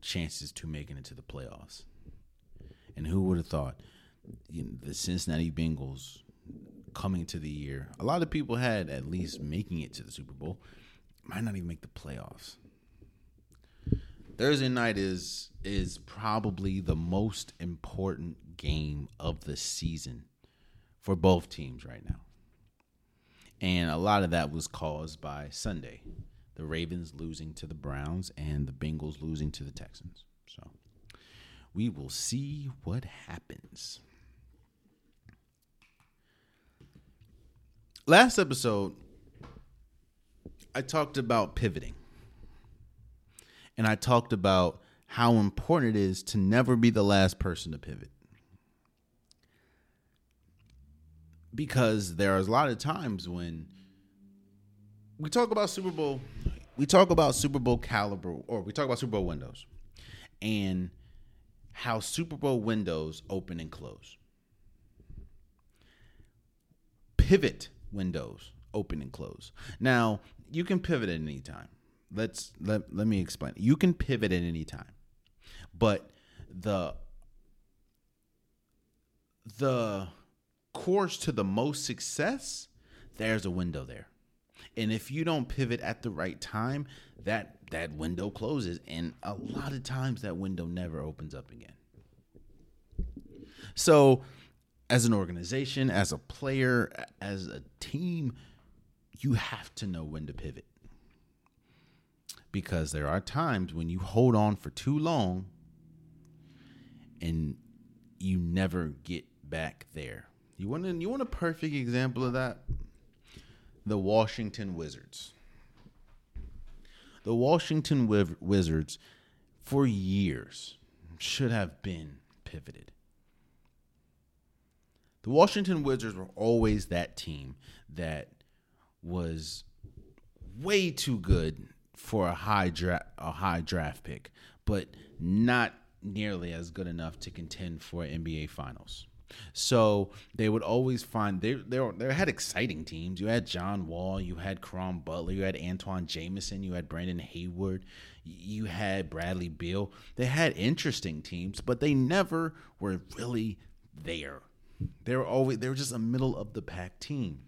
chances to making it to the playoffs. And who would have thought, the Cincinnati Bengals coming to the year, a lot of people had at least making it to the Super Bowl, might not even make the playoffs. Thursday night is probably the most important game of the season for both teams right now. And a lot of that was caused by Sunday, the Ravens losing to the Browns and the Bengals losing to the Texans. So we will see what happens. Last episode, I talked about pivoting. And I talked about how important it is to never be the last person to pivot. Because there are a lot of times when we talk about Super Bowl windows and how Super Bowl windows open and close. Pivot windows open and close. Now, you can pivot at any time. Let me explain. You can pivot at any time, but the course to the most success, there's a window there, and if you don't pivot at the right time, that window closes, and a lot of times that window never opens up again. So, as an organization, as a player, as a team, you have to know when to pivot. Because there are times when you hold on for too long and you never get back there. You want a perfect example of that? The Washington Wizards. The Washington Wizards for years should have been pivoted. The Washington Wizards were always that team that was way too good for a high draft pick, but not nearly as good enough to contend for NBA Finals. So they would always find they had exciting teams. You had John Wall, you had Caron Butler, you had Antoine Jamison, you had Brandon Hayward, you had Bradley Beal. They had interesting teams, but they never were really there. They were just a middle of the pack team,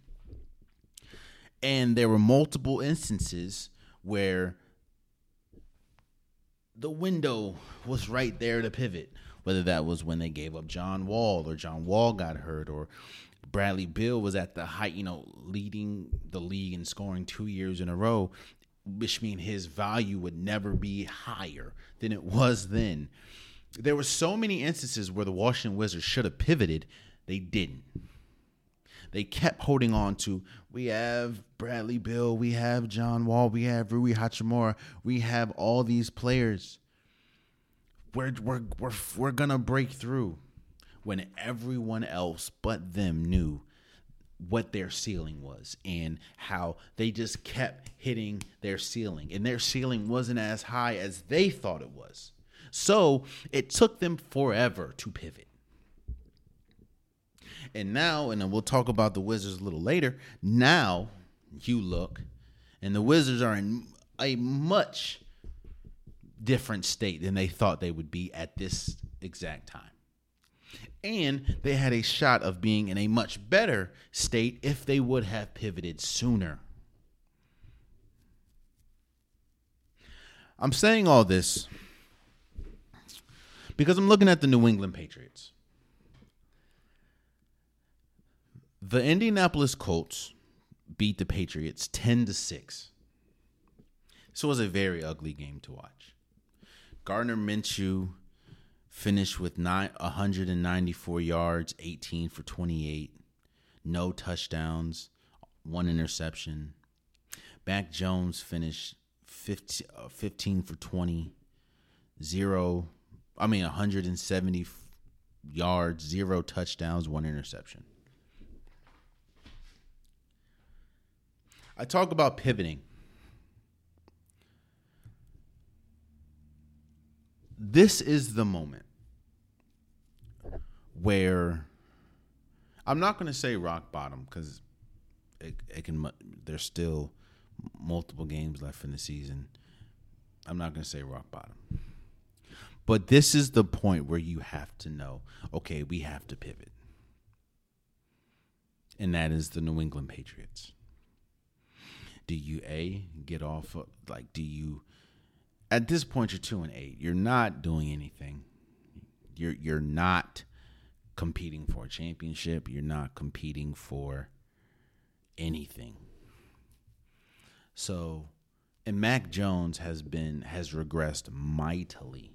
and there were multiple instances where the window was right there to pivot, whether that was when they gave up John Wall or John Wall got hurt or Bradley Beal was at the height, leading the league and scoring 2 years in a row, which means his value would never be higher than it was then. There were so many instances where the Washington Wizards should have pivoted. They didn't. They kept holding on to, we have Bradley Beal, we have John Wall, we have Rui Hachimura, we have all these players. We're gonna break through, when everyone else but them knew what their ceiling was and how they just kept hitting their ceiling, and their ceiling wasn't as high as they thought it was. So it took them forever to pivot. And now, and then we'll talk about the Wizards a little later, now you look, and the Wizards are in a much different state than they thought they would be at this exact time. And they had a shot of being in a much better state if they would have pivoted sooner. I'm saying all this because I'm looking at the New England Patriots. The Indianapolis Colts beat the Patriots 10-6. This was a very ugly game to watch. Gardner Minshew finished with 194 yards, 18 for 28, no touchdowns, one interception. Mac Jones finished 15 for 20, 170 yards, 0 touchdowns, one interception. I talk about pivoting. This is the moment where I'm not going to say rock bottom because it can. There's still multiple games left in the season. I'm not going to say rock bottom. But this is the point where you have to know, okay, we have to pivot. And that is the New England Patriots. Do you, A, get off of, like, do you, at this point, you're 2-8. You're not doing anything. You're not competing for a championship. You're not competing for anything. So, and Mac Jones has regressed mightily.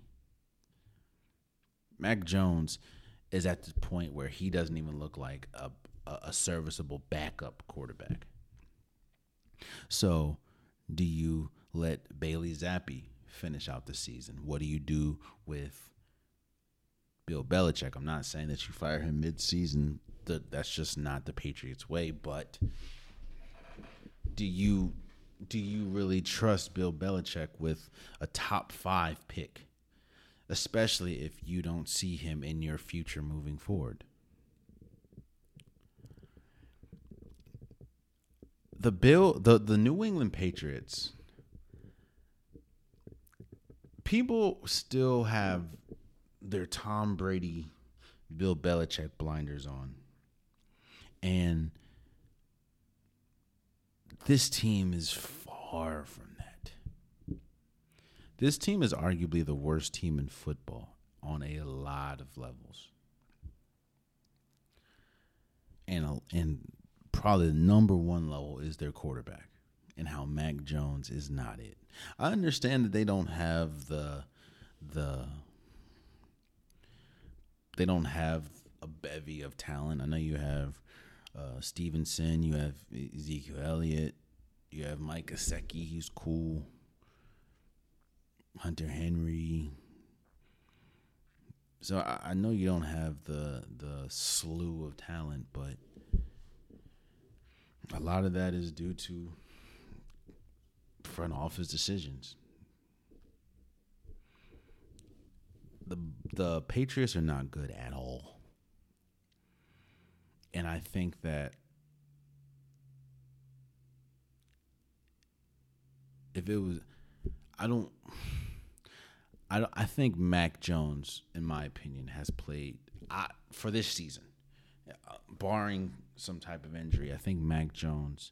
Mac Jones is at the point where he doesn't even look like a serviceable backup quarterback. So, do you let Bailey Zappi finish out the season? What do you do with Bill Belichick? I'm not saying that you fire him mid-season. That's just not the Patriots' way. But do you really trust Bill Belichick with a top 5 pick, especially if you don't see him in your future moving forward? The New England Patriots, people still have their Tom Brady, Bill Belichick blinders on. And this team is far from that. This team is arguably the worst team in football on a lot of levels. And probably the number one level is their quarterback and how Mac Jones is not it. I understand that they don't have they don't have a bevy of talent. I know you have Stevenson, you have Ezekiel Elliott, you have Mike Gesicki, he's cool. Hunter Henry. So I know you don't have the slew of talent, but a lot of that is due to front office decisions. The Patriots are not good at all. And I think that if it was I think Mac Jones, in my opinion, has played for this season, barring some type of injury. I think Mac Jones,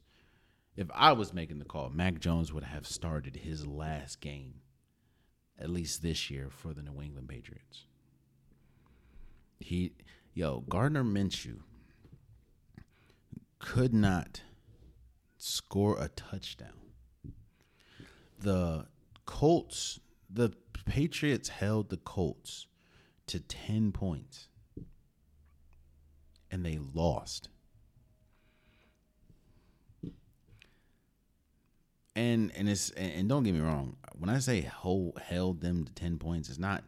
if I was making the call, Mac Jones would have started his last game, at least this year, for the New England Patriots. Gardner Minshew could not score a touchdown. The Patriots held the Colts to 10 points. And they lost. And don't get me wrong. When I say held them to 10 points, it's not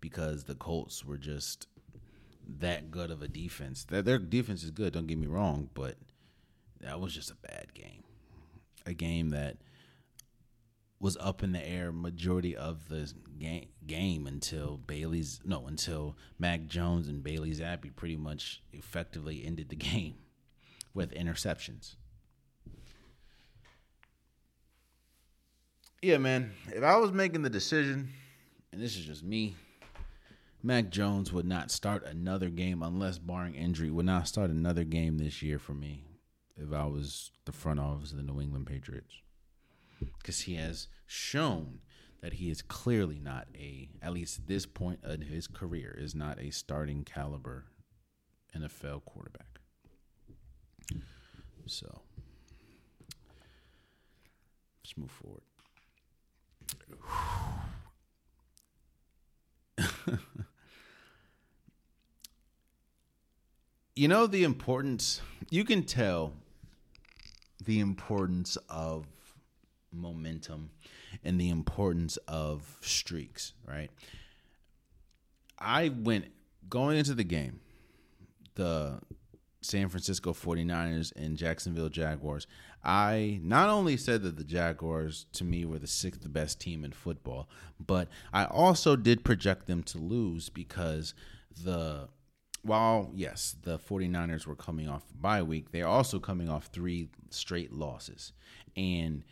because the Colts were just that good of a defense. Their defense is good, don't get me wrong, but that was just a bad game. A game that was up in the air majority of the game until Mac Jones and Bailey Zappi pretty much effectively ended the game with interceptions. Yeah, man, if I was making the decision, and this is just me, Mac Jones would not start another game, unless barring injury, would not start another game this year for me if I was the front office of the New England Patriots. Because he has shown that he is clearly not at least at this point in his career, is not a starting caliber NFL quarterback. So let's move forward. You know the importance, you can tell the importance of momentum and the importance of streaks, right? Going into the game, the San Francisco 49ers and Jacksonville Jaguars, I not only said that the Jaguars, to me, were the 6th best team in football, but I also did project them to lose because the while, yes, the 49ers were coming off bye week, they're also coming off three straight losses. And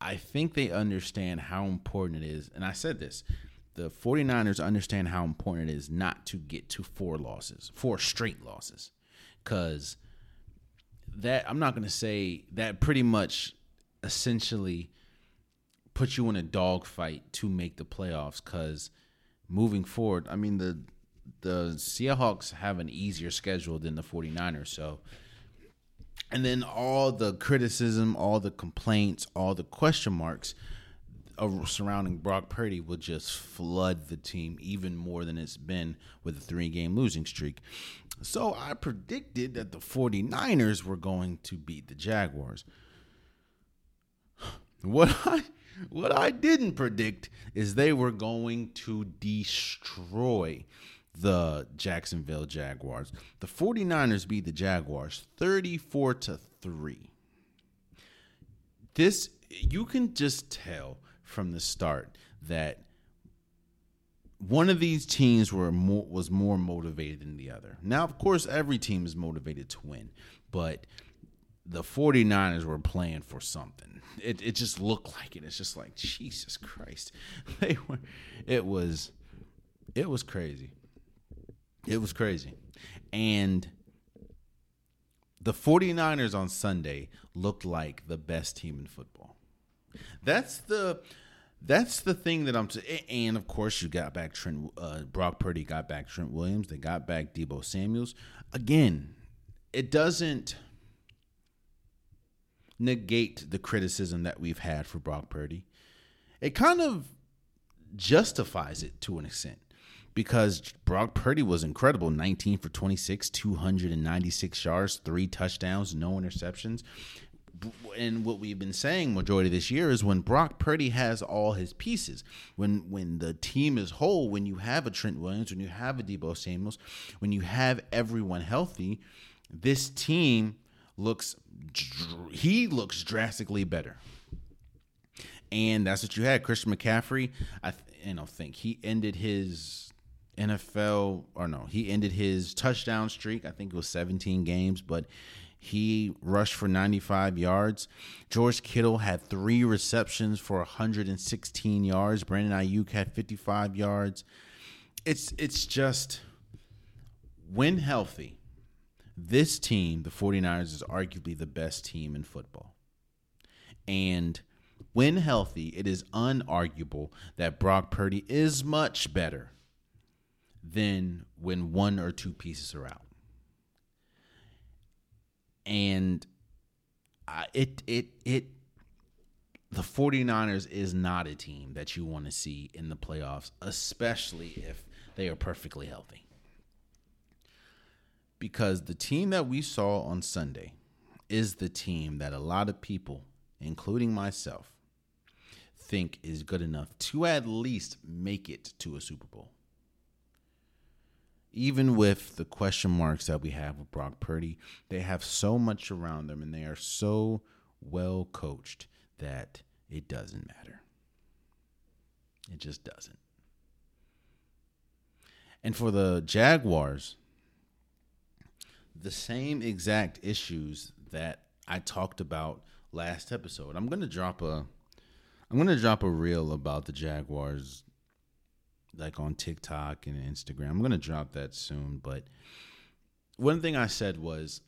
I think they understand how important it is. And I said this, the 49ers understand how important it is not to get to four straight losses. Because that, I'm not going to say that pretty much essentially puts you in a dogfight to make the playoffs. Because moving forward, I mean, the Seahawks have an easier schedule than the 49ers. So, and then all the criticism, all the complaints, all the question marks surrounding Brock Purdy will just flood the team even more than it's been with a 3-game losing streak. So I predicted that the 49ers were going to beat the Jaguars. What I didn't predict is they were going to destroy the Jacksonville Jaguars. The 49ers beat the Jaguars 34-3. This, you can just tell from the start that one of these teams was more motivated than the other. Now, of course, every team is motivated to win, but the 49ers were playing for something. It just looked like it. It's just like, Jesus Christ. It was crazy. It was crazy. And the 49ers on Sunday looked like the best team in football. That's the thing that I'm saying. And, of course, you got back Brock Purdy got back Trent Williams. They got back Debo Samuels. Again, it doesn't negate the criticism that we've had for Brock Purdy. It kind of justifies it to an extent because Brock Purdy was incredible. 19 for 26, 296 yards, 3 touchdowns, no interceptions. And what we've been saying majority of this year is when Brock Purdy has all his pieces, when the team is whole, when you have a Trent Williams, when you have a Deebo Samuels, when you have everyone healthy, this team looks drastically better. And that's what you had. Christian McCaffrey, I think he ended his touchdown streak. I think it was 17 games, but he rushed for 95 yards. George Kittle had 3 receptions for 116 yards. Brandon Ayuk had 55 yards. It's just, when healthy, this team, the 49ers, is arguably the best team in football. And when healthy, it is unarguable that Brock Purdy is much better than when one or two pieces are out. And the 49ers is not a team that you want to see in the playoffs, especially if they are perfectly healthy. Because the team that we saw on Sunday is the team that a lot of people, including myself, think is good enough to at least make it to a Super Bowl. Even with the question marks that we have with Brock Purdy, they have so much around them and they are so well coached that it doesn't matter. It just doesn't. And for the Jaguars, the same exact issues that I talked about last episode. I'm going to drop a reel about the Jaguars, like on TikTok and Instagram. I'm going to drop that soon. But one thing I said was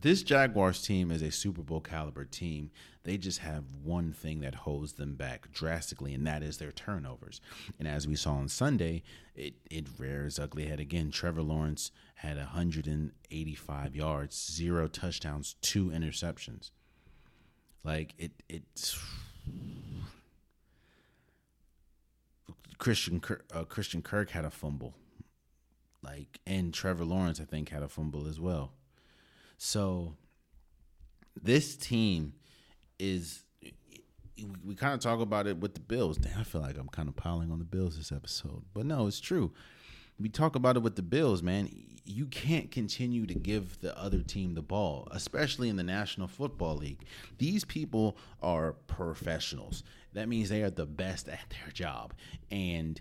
this Jaguars team is a Super Bowl caliber team. They just have one thing that holds them back drastically, and that is their turnovers. And as we saw on Sunday, it rears its ugly head again. Trevor Lawrence had 185 yards, 0 touchdowns, 2 interceptions. Like it's... Christian Kirk had a fumble, and Trevor Lawrence, I think, had a fumble as well. So this team is, we kind of talk about it with the Bills. Damn, I feel like I'm kind of piling on the Bills this episode. But no, it's true. We talk about it with the Bills, man. You can't continue to give the other team the ball, especially in the National Football League. These people are professionals. That means they are the best at their job. And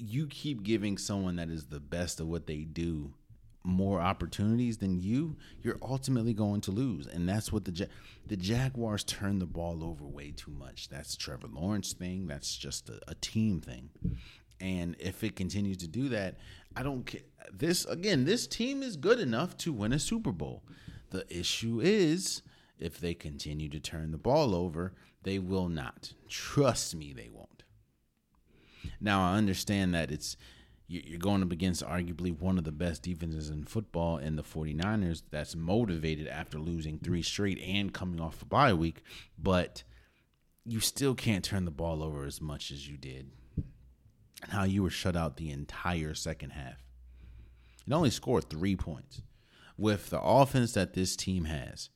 you keep giving someone that is the best of what they do more opportunities than you're ultimately going to lose. And that's what the Jaguars turn the ball over way too much. That's Trevor Lawrence thing. That's just a team thing. And if it continues to do that, I don't care. This team is good enough to win a Super Bowl. The issue is if they continue to turn the ball over, they will not. Trust me, they won't. Now, I understand that you're going up against arguably one of the best defenses in football in the 49ers that's motivated after losing 3 straight and coming off a bye week, but you still can't turn the ball over as much as you did and how you were shut out the entire second half. It only scored 3 points. With the offense that this team has,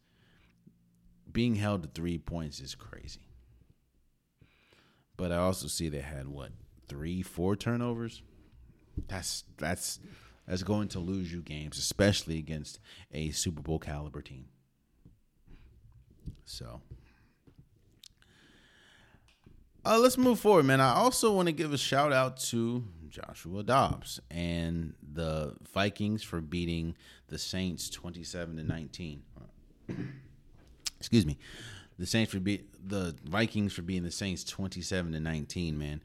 being held to 3 points is crazy. But I also see they had, 3-4 turnovers? That's going to lose you games, especially against a Super Bowl caliber team. So, let's move forward, man. I also want to give a shout out to Joshua Dobbs and the Vikings for beating the Saints 27-19. Excuse me, the Vikings for beating the Saints 27-19, man.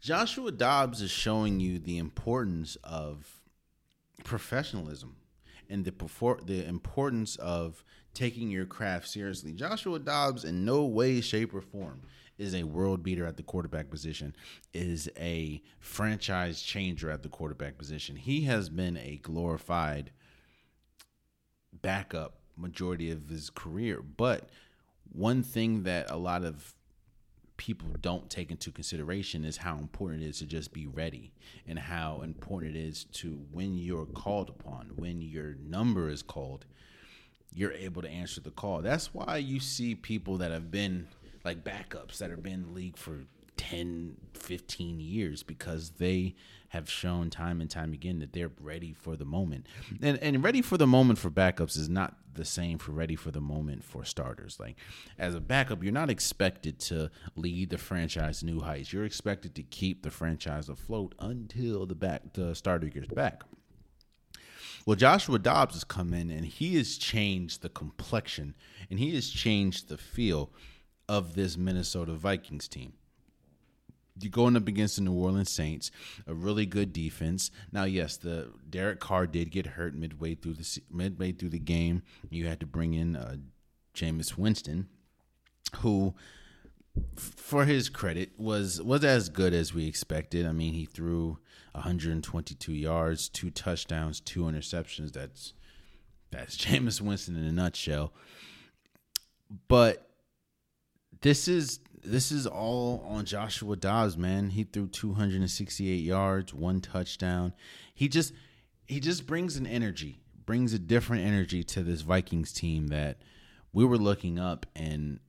Joshua Dobbs is showing you the importance of professionalism and the importance of taking your craft seriously. Joshua Dobbs, in no way, shape, or form, is a world beater at the quarterback position, is a franchise changer at the quarterback position. He has been a glorified backup majority of his career. But one thing that a lot of people don't take into consideration is how important it is to just be ready and how important it is to, when you're called upon, when your number is called, you're able to answer the call. That's why you see people that have been like backups that have been in the league for 10, 15 years, because they have shown time and time again that they're ready for the moment. And ready for the moment for backups is not the same for ready for the moment for starters. Like, as a backup, you're not expected to lead the franchise to new heights. You're expected to keep the franchise afloat until the starter gets back. Well, Joshua Dobbs has come in, and he has changed the complexion, and he has changed the feel of this Minnesota Vikings team. You're going up against the New Orleans Saints, a really good defense. Now, yes, the Derek Carr did get hurt midway through the game. You had to bring in Jameis Winston, who, for his credit, was as good as we expected. I mean, he threw 122 yards, 2 touchdowns, 2 interceptions. That's Jameis Winston in a nutshell. But this is all on Joshua Dobbs, man. He threw 268 yards, 1 touchdown. He just brings an energy, brings a different energy to this Vikings team that we were looking up, and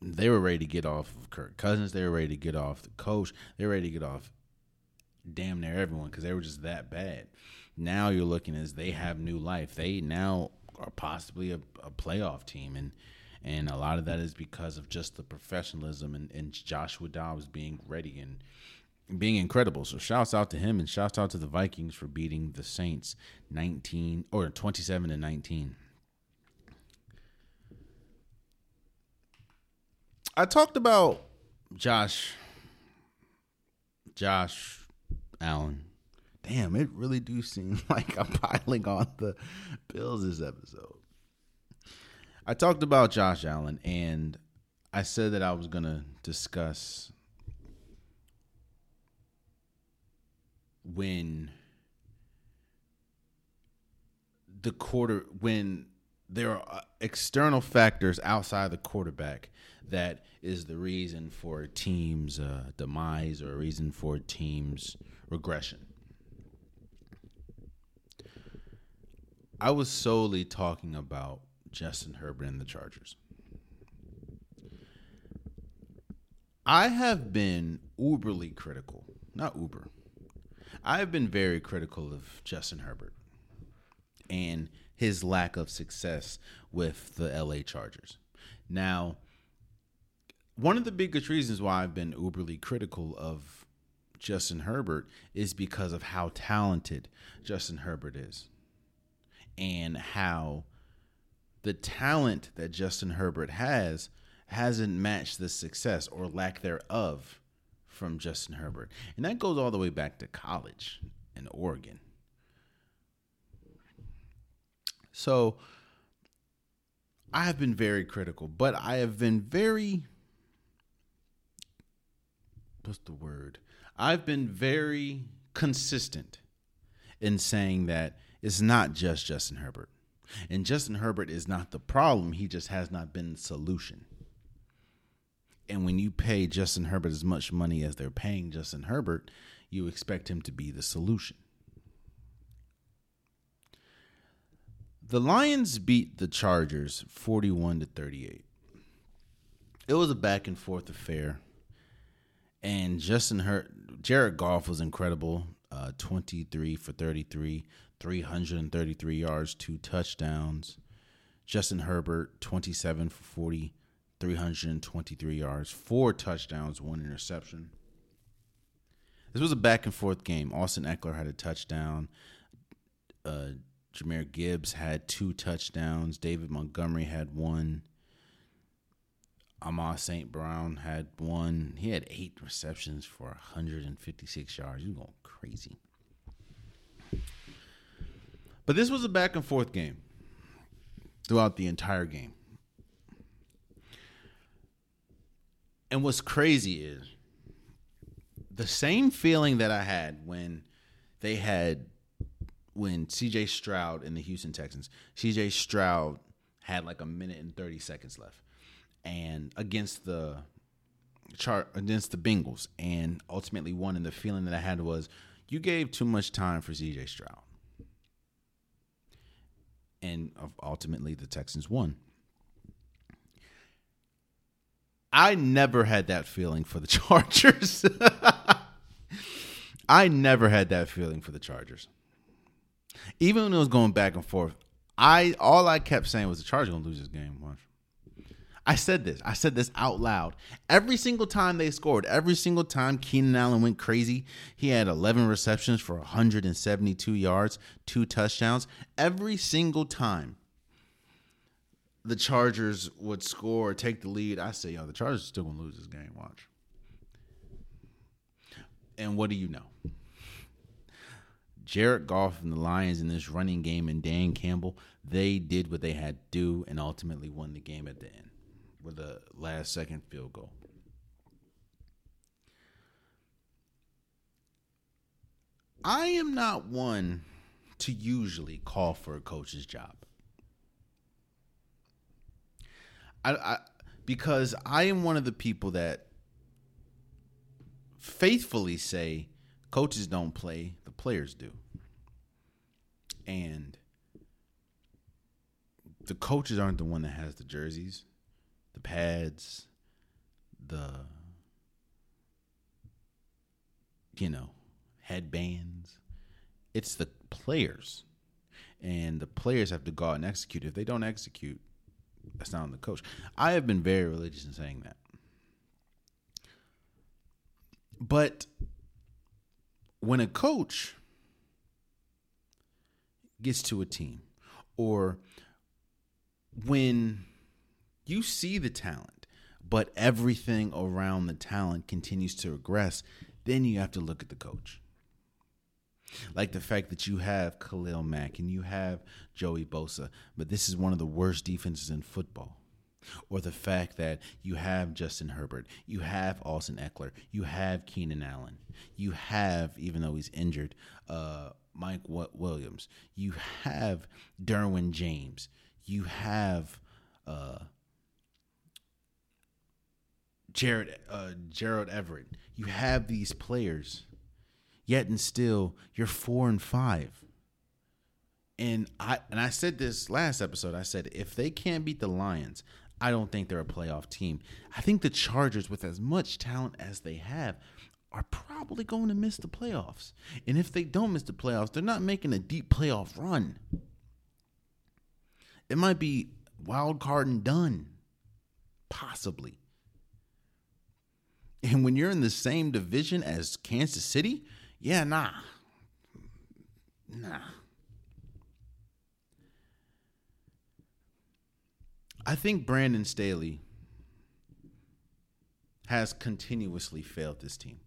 they were ready to get off of Kirk Cousins. They were ready to get off the coach. They were ready to get off damn near everyone because they were just that bad. Now you're looking as they have new life. They now are possibly a playoff team, and a lot of that is because of just the professionalism and Joshua Dobbs being ready and being incredible. So shouts out to him, and shouts out to the Vikings for beating the Saints 27-19. I talked about Josh Allen. Damn, it really do seem like I'm piling on the Bills this episode. I talked about Josh Allen, and I said that I was going to discuss when there are external factors outside the quarterback that is the reason for a team's demise or a reason for a team's regression. I was solely talking about Justin Herbert and the Chargers. I have been I've been very critical of Justin Herbert and his lack of success with the LA Chargers. Now, one of the biggest reasons why I've been uberly critical of Justin Herbert is because of how talented Justin Herbert is and how the talent that Justin Herbert has hasn't matched the success or lack thereof from Justin Herbert. And that goes all the way back to college in Oregon. So I have been very critical, but I have been very, what's the word? I've been very consistent in saying that it's not just Justin Herbert. And Justin Herbert is not the problem. He just has not been the solution. And when you pay Justin Herbert as much money as they're paying Justin Herbert, you expect him to be the solution. The Lions beat the Chargers 41-38. It was a back and forth affair. And Jared Goff was incredible, 23 for 33, 333 yards, 2 touchdowns. Justin Herbert, 27 for 40, 323 yards, 4 touchdowns, 1 interception. This was a back-and-forth game. Austin Eckler had a touchdown. Ja'Marr Gibbs had 2 touchdowns. David Montgomery had 1. Amon St. Brown had 1. He had 8 receptions for 156 yards. You're going crazy. But this was a back-and-forth game throughout the entire game. And what's crazy is the same feeling that I had when CJ Stroud and the Houston Texans, CJ Stroud had like a minute and 30 seconds left. And against the Bengals, and ultimately won. And the feeling that I had was, you gave too much time for CJ Stroud, and ultimately the Texans won. I never had that feeling for the Chargers. I never had that feeling for the Chargers. Even when it was going back and forth, all I kept saying was the Chargers gonna lose this game. Watch. I said this out loud. Every single time they scored, every single time Keenan Allen went crazy, he had 11 receptions for 172 yards, 2 touchdowns. Every single time the Chargers would score or take the lead, I said, yo, the Chargers are still going to lose this game. Watch. And what do you know? Jared Goff and the Lions in this running game and Dan Campbell, they did what they had to do and ultimately won the game at the end with a last-second field goal. I am not one to usually call for a coach's job. Because I am one of the people that faithfully say coaches don't play, the players do. And the coaches aren't the one that has the jerseys, the pads, the headbands. It's the players. And the players have to go out and execute. If they don't execute, that's not on the coach. I have been very religious in saying that. But when a coach gets to a team, or when you see the talent, but everything around the talent continues to regress, then you have to look at the coach. Like the fact that you have Khalil Mack and you have Joey Bosa, but this is one of the worst defenses in football. Or the fact that you have Justin Herbert, you have Austin Eckler, you have Keenan Allen, you have, even though he's injured, Mike Williams, you have Derwin James, you have Gerald Everett. You have these players, yet and still you're 4-5. And I said this last episode. I said if they can't beat the Lions, I don't think they're a playoff team. I think the Chargers, with as much talent as they have, are probably going to miss the playoffs. And if they don't miss the playoffs, they're not making a deep playoff run. It might be wild card and done, possibly. And when you're in the same division as Kansas City, yeah, nah. I think Brandon Staley has continuously failed this team.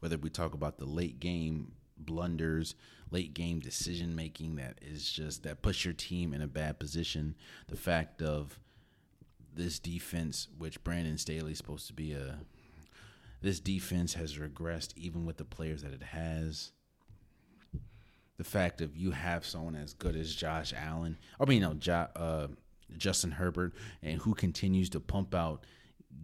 Whether we talk about the late game blunders, late game decision making that is just that puts your team in a bad position, the fact of this defense, which Brandon Staley is supposed to be this defense has regressed even with the players that it has. The fact of you have someone as good as Josh Allen, Justin Herbert, and who continues to pump out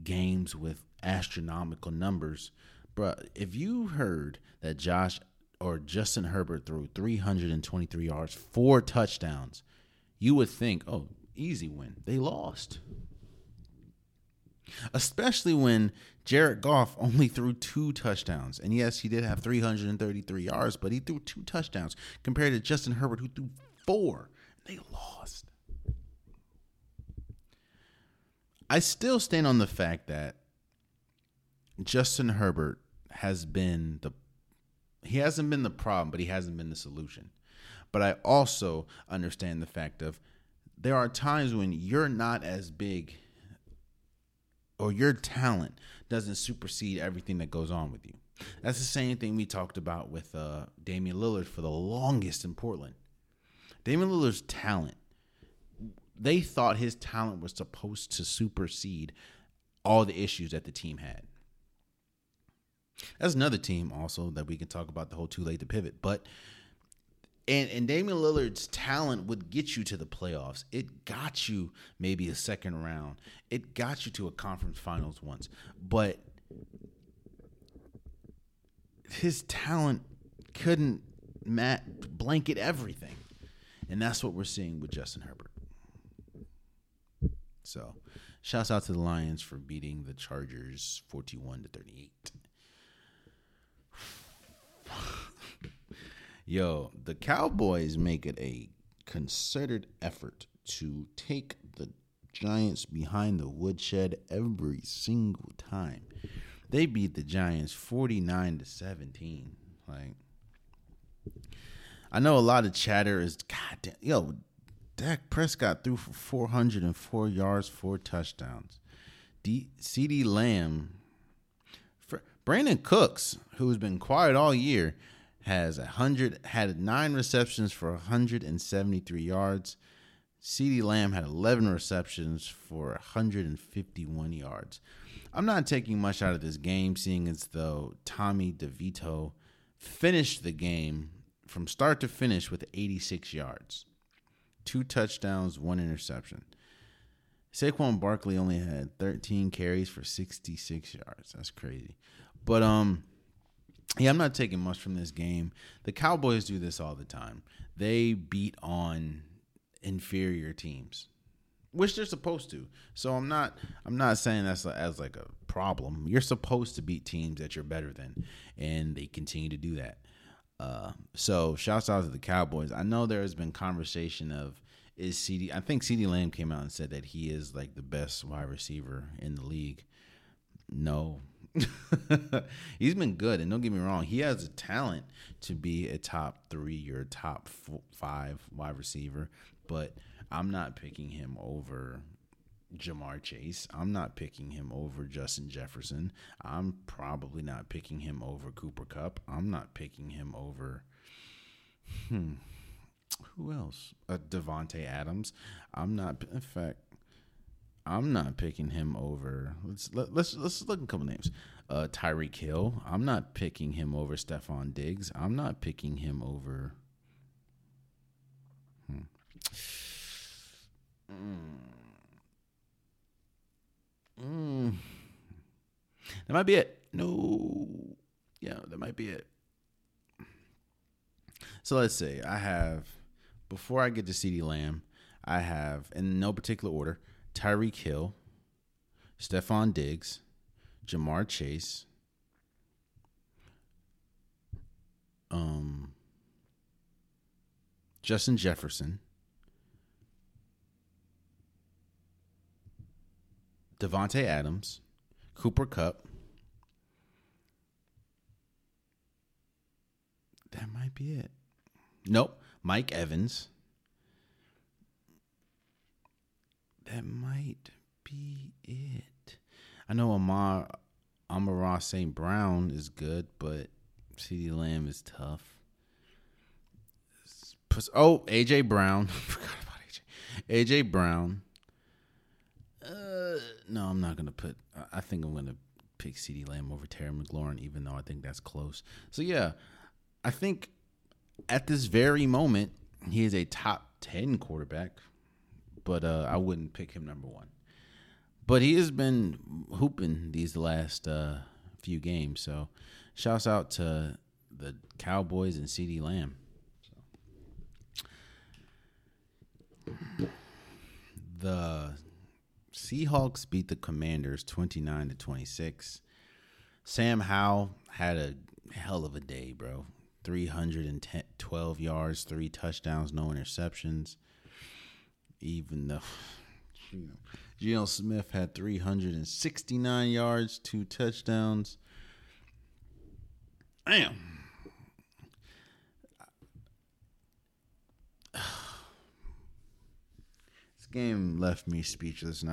games with astronomical numbers. Bruh, if you heard that Justin Herbert threw 323 yards, 4 touchdowns, you would think, oh, easy win. They lost. Especially when Jared Goff only threw 2 touchdowns. And yes, he did have 333 yards, but he threw 2 touchdowns compared to Justin Herbert, who threw 4. They lost. I still stand on the fact that Justin Herbert he hasn't been the problem, but he hasn't been the solution. But I also understand the fact of there are times when you're not as big or your talent doesn't supersede everything that goes on with you. That's the same thing we talked about with Damian Lillard for the longest in Portland. Damian Lillard's talent, they thought his talent was supposed to supersede all the issues that the team had. That's another team also that we can talk about, the whole too late to pivot. But and Damian Lillard's talent would get you to the playoffs. It got you maybe a second round. It got you to a conference finals once. But his talent couldn't blanket everything. And that's what we're seeing with Justin Herbert. So, shouts out to the Lions for beating the Chargers 41-38. Yo, the Cowboys make it a concerted effort to take the Giants behind the woodshed every single time. They beat the Giants 49-17. Like, I know a lot of chatter is goddamn. Yo, Dak Prescott threw for 404 yards, 4 touchdowns. CeeDee Lamb. Brandon Cooks, who's been quiet all year, had 9 receptions for 173 yards. CeeDee Lamb had 11 receptions for 151 yards. I'm not taking much out of this game, seeing as though Tommy DeVito finished the game from start to finish with 86 yards. 2 touchdowns, 1 interception. Saquon Barkley only had 13 carries for 66 yards. That's crazy. But, yeah, I'm not taking much from this game. The Cowboys do this all the time. They beat on inferior teams, which they're supposed to. So I'm not saying that's as like a problem. You're supposed to beat teams that you're better than, and they continue to do that. So shouts out to the Cowboys. I know there has been conversation of I think CeeDee Lamb came out and said that he is like the best wide receiver in the league. No. He's been good, and don't get me wrong, he has the talent to be a top 3 or top 5 wide receiver, but I'm not picking him over Ja'Marr Chase. I'm not picking him over Justin Jefferson. I'm probably not picking him over Cooper Kupp. I'm not picking him over who else? Devontae Adams. I'm not picking him over. Let's look at a couple names. Tyreek Hill. I'm not picking him over Stefon Diggs. I'm not picking him over. That might be it. No. Yeah, that might be it. So let's see. Before I get to CeeDee Lamb, I have, in no particular order, Tyreek Hill, Stefon Diggs, Ja'Marr Chase, Justin Jefferson, Devontae Adams, Cooper Kupp. That might be it. Nope. Mike Evans. That might be it. I know Amon-Ra St. Brown is good, but CeeDee Lamb is tough. Oh, A.J. Brown. I forgot about A.J. A.J. Brown. No, I'm not going to put... I think I'm going to pick CeeDee Lamb over Terry McLaurin, even though I think that's close. So, yeah, I think at this very moment, he is a top 10 quarterback, but I wouldn't pick him number one. But he has been hooping these last few games, so shouts out to the Cowboys and CeeDee Lamb. So. The Seahawks beat the Commanders 29-26. Sam Howell had a hell of a day, bro. 312 yards, 3 touchdowns, no interceptions. Even though Geno Smith had 369 yards, 2 touchdowns. Damn. This game left me speechless, and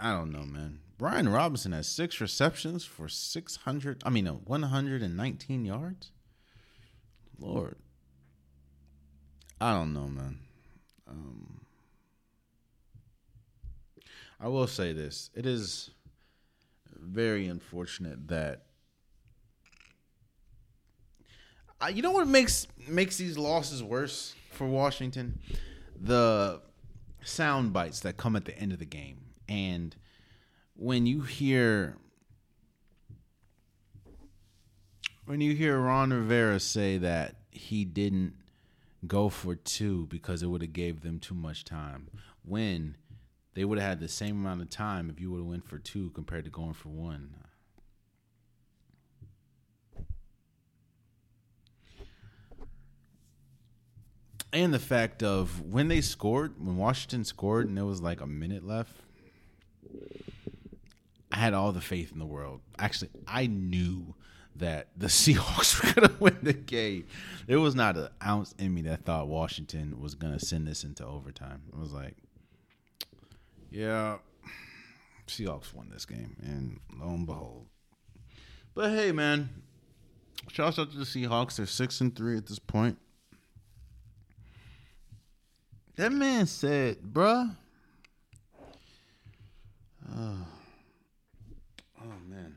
I don't know, man. Brian Robinson has 6 receptions for 119 yards. Lord. I don't know, man. I will say this. It is very unfortunate that you know what makes these losses worse for Washington? The sound bites that come at the end of the game. And when you hear Ron Rivera say that he didn't go for 2 because it would have gave them too much time, when they would have had the same amount of time if you would have went for 2 compared to going for 1. And the fact of when Washington scored and there was like a minute left, I had all the faith in the world. Actually, I knew that the Seahawks were going to win the game. There was not an ounce in me that thought Washington was going to send this into overtime. I was like, yeah, Seahawks won this game, and lo and behold. But hey, man, shout out to the Seahawks. They're 6-3 at this point. That man said, bruh. Oh, man.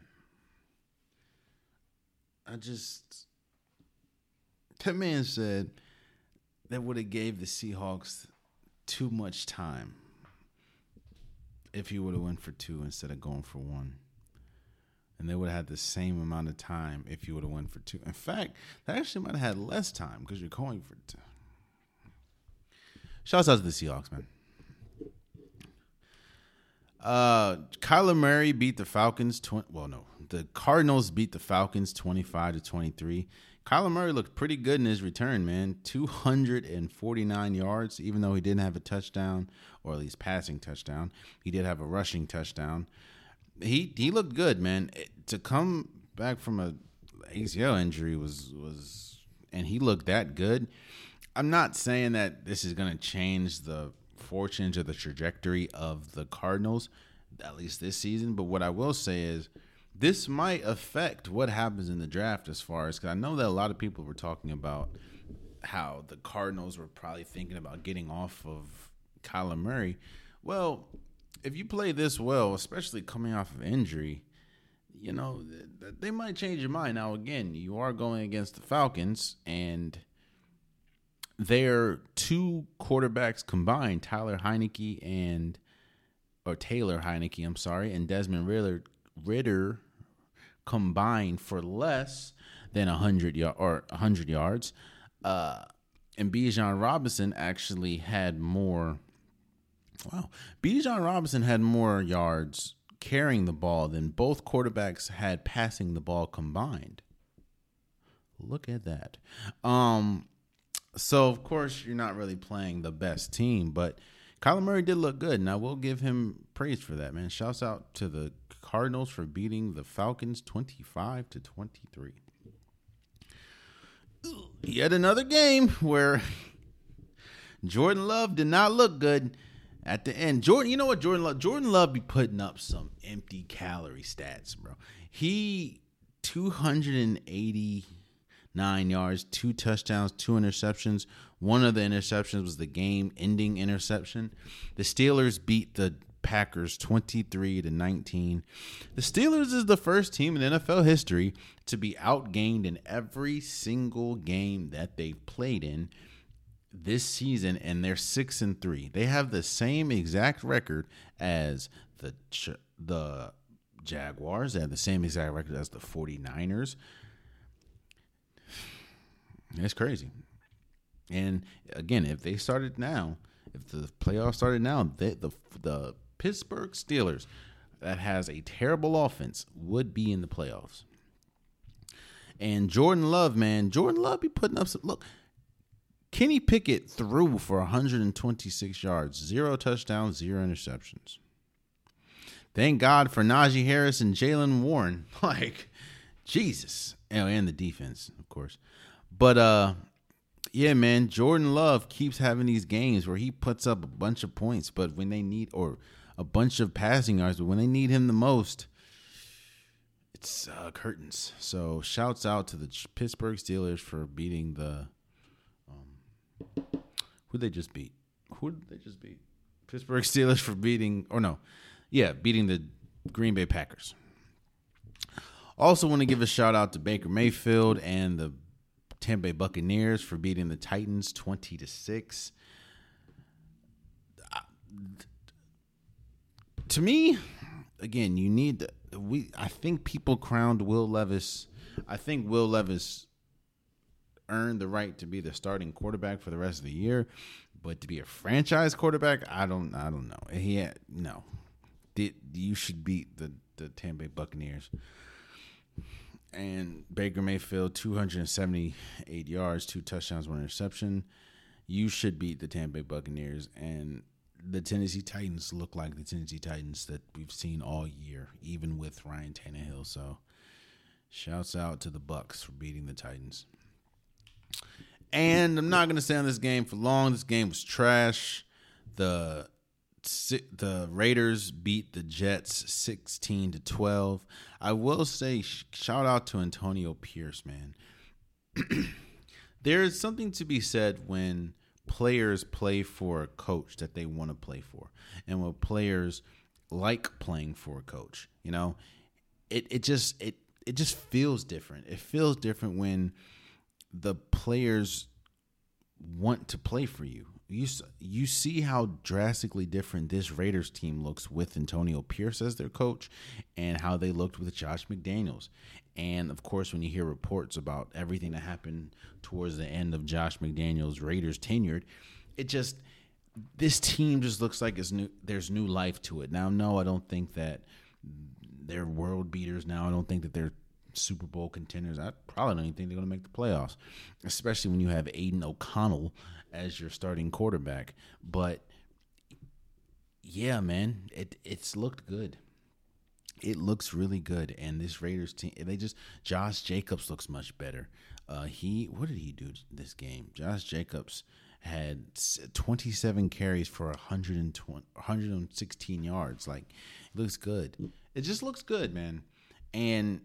That man said that would have gave the Seahawks too much time if he would have went for 2 instead of going for 1. And they would have had the same amount of time if you would have went for 2. In fact, they actually might have had less time because you're going for 2. Shouts out to the Seahawks, man. Kyler Murray beat the Falcons. The Cardinals beat the Falcons 25-23. Kyler Murray looked pretty good in his return, man. 249 yards, even though he didn't have a touchdown, or at least passing touchdown. He did have a rushing touchdown. He looked good, man. To come back from a ACL injury and he looked that good. I'm not saying that this is going to change the fortunes or the trajectory of the Cardinals, at least this season. But what I will say is this might affect what happens in the draft as far as, because I know that a lot of people were talking about how the Cardinals were probably thinking about getting off of Kyler Murray. Well, if you play this well, especially coming off of injury, you know, they might change your mind. Now, again, you are going against the Falcons, and their 2 quarterbacks combined, Taylor Heineke, and Desmond Ridder combined for less than 100 yards. And Bijan Robinson actually had more. Wow. Bijan Robinson had more yards carrying the ball than both quarterbacks had passing the ball combined. Look at that. So, of course, you're not really playing the best team, but Kyler Murray did look good, and I will give him praise for that, man. Shouts out to the Cardinals for beating the Falcons 25-23. Yet another game where Jordan Love did not look good at the end. Jordan Love be putting up some empty calorie stats, bro. He 289 yards, 2 touchdowns, 2 interceptions. One of the interceptions was the game-ending interception. The Steelers beat the Packers 23-19. The Steelers is the first team in NFL history to be outgained in every single game that they've played in this season, and they're 6-3. They have the same exact record as the Jaguars. They have the same exact record as the 49ers. That's crazy. And again, if they started now, if the playoffs started now, the Pittsburgh Steelers, that has a terrible offense, would be in the playoffs. And Jordan Love, man, be putting up some look. Kenny Pickett threw for 126 yards, 0 touchdowns, 0 interceptions. Thank God for Najee Harris and Jaylen Warren. Like, Jesus. And the defense, of course. But, yeah, man, Jordan Love keeps having these games where he puts up a bunch of points, but when they need, or a bunch of passing yards, but when they need him the most, it's curtains. So shouts out to the Pittsburgh Steelers for beating the, who did they just beat? Pittsburgh Steelers for beating, beating the Green Bay Packers. Also want to give a shout out to Baker Mayfield and the Tampa Bay Buccaneers for beating the Titans 20-6. To me, again, I think people crowned Will Levis. I think Will Levis earned the right to be the starting quarterback for the rest of the year, but to be a franchise quarterback, I don't know. You should beat the Tampa Bay Buccaneers. And Baker Mayfield, 278 yards, 2 touchdowns, 1 interception. You should beat the Tampa Bay Buccaneers. And the Tennessee Titans look like the Tennessee Titans that we've seen all year, even with Ryan Tannehill. So, shouts out to the Bucs for beating the Titans. And I'm not going to stay on this game for long. This game was trash. The Raiders beat the Jets 16-12. I will say, shout out to Antonio Pierce, man. There is something to be said when players play for a coach that they want to play for, and when players like playing for a coach. You know, it just feels different. It feels different when the players want to play for you. You see how drastically different this Raiders team looks with Antonio Pierce as their coach, and how they looked with Josh McDaniels. And, of course, when you hear reports about everything that happened towards the end of Josh McDaniels' Raiders tenure, this team just looks like it's new. There's new life to it. Now, no, I don't think that they're world beaters now. I don't think that they're Super Bowl contenders. I probably don't even think they're going to make the playoffs, especially when you have Aiden O'Connell as your starting quarterback. But yeah, man, it's looked good. It looks really good. And this Raiders team, Josh Jacobs looks much better. What did he do this game? Josh Jacobs had 27 carries for 116 yards. Like, it looks good. It just looks good, man. And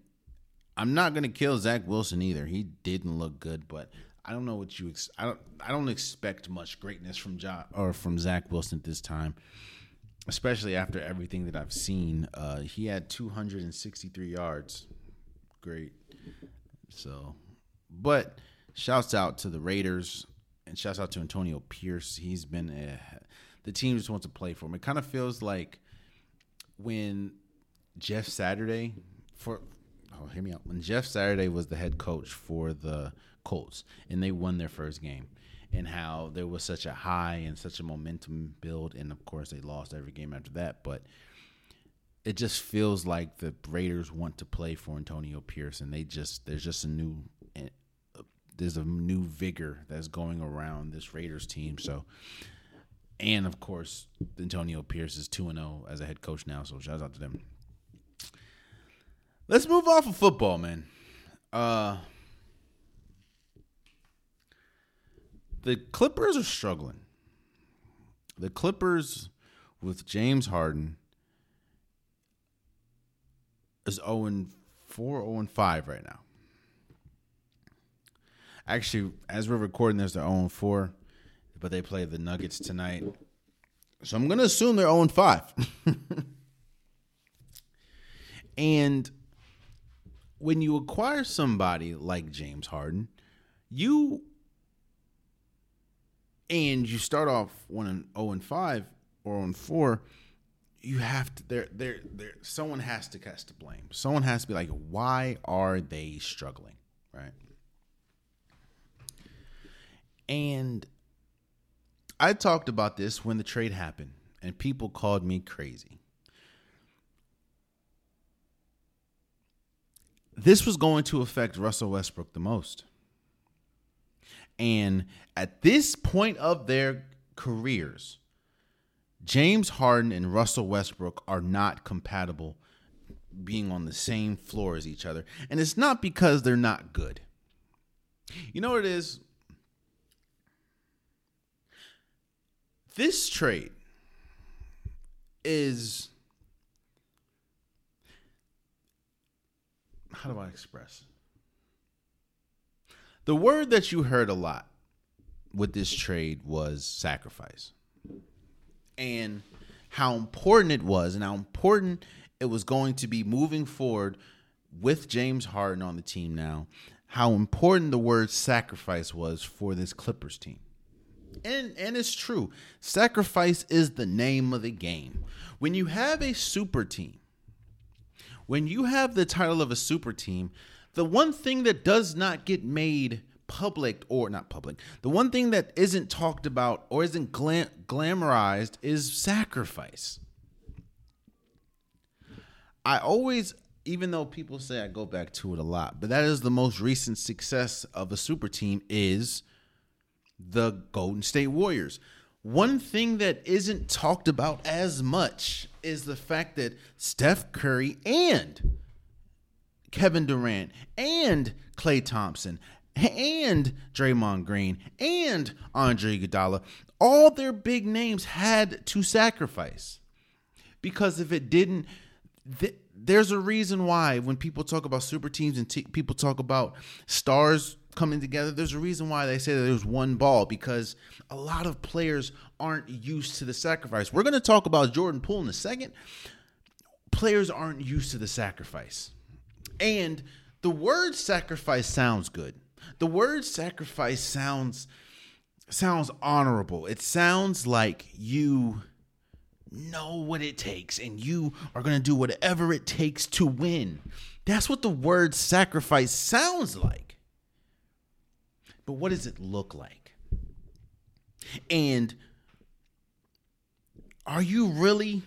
I'm not going to kill Zach Wilson either. He didn't look good, but I don't know what you I don't expect much greatness from Zach Wilson at this time, especially after everything that I've seen. He had 263 yards. Great. So, but shouts out to the Raiders and shouts out to Antonio Pierce. He's been the team just wants to play for him. It kind of feels like when Jeff Saturday hear me out. When Jeff Saturday was the head coach for the Colts and they won their first game, and how there was such a high and such a momentum build, and of course they lost every game after that, but it just feels like the Raiders want to play for Antonio Pierce, and there's a new vigor that's going around this Raiders team. So And, of course, Antonio Pierce is 2-0 as a head coach now, so shout out to them. Let's move off of football, man. The Clippers are struggling. The Clippers with James Harden is 0-4, 0-5 right now. Actually, as we're recording this, they're 0-4, but they play the Nuggets tonight. So I'm going to assume they're 0-5. And when you acquire somebody like James Harden, you start off 0-5 or 0-4, you have to. Someone has to blame. Someone has to be like, why are they struggling, right? And I talked about this when the trade happened, and people called me crazy. This was going to affect Russell Westbrook the most. And at this point of their careers, James Harden and Russell Westbrook are not compatible being on the same floor as each other. And it's not because they're not good. You know what it is? This trade is, how do I express it? The word that you heard a lot with this trade was sacrifice, and how important it was, and how important it was going to be moving forward with James Harden on the team now, how important the word sacrifice was for this Clippers team. And it's true. Sacrifice is the name of the game. When you have a super team, when you have the title of a super team, the one thing that does not get made public, or not public, the one thing that isn't talked about or isn't glamorized is sacrifice. I always, even though people say I go back to it a lot, but that is the most recent success of a super team is the Golden State Warriors. One thing that isn't talked about as much is the fact that Steph Curry and Kevin Durant and Klay Thompson and Draymond Green and Andre Iguodala, all their big names had to sacrifice, because if it didn't, there's a reason why when people talk about super teams and people talk about stars coming together, there's a reason why they say that there's one ball, because a lot of players aren't used to the sacrifice. We're going to talk about Jordan Poole in a second. Players aren't used to the sacrifice. And the word sacrifice sounds good. The word sacrifice sounds honorable. It sounds like you know what it takes and you are going to do whatever it takes to win. That's what the word sacrifice sounds like. But what does it look like? And are you really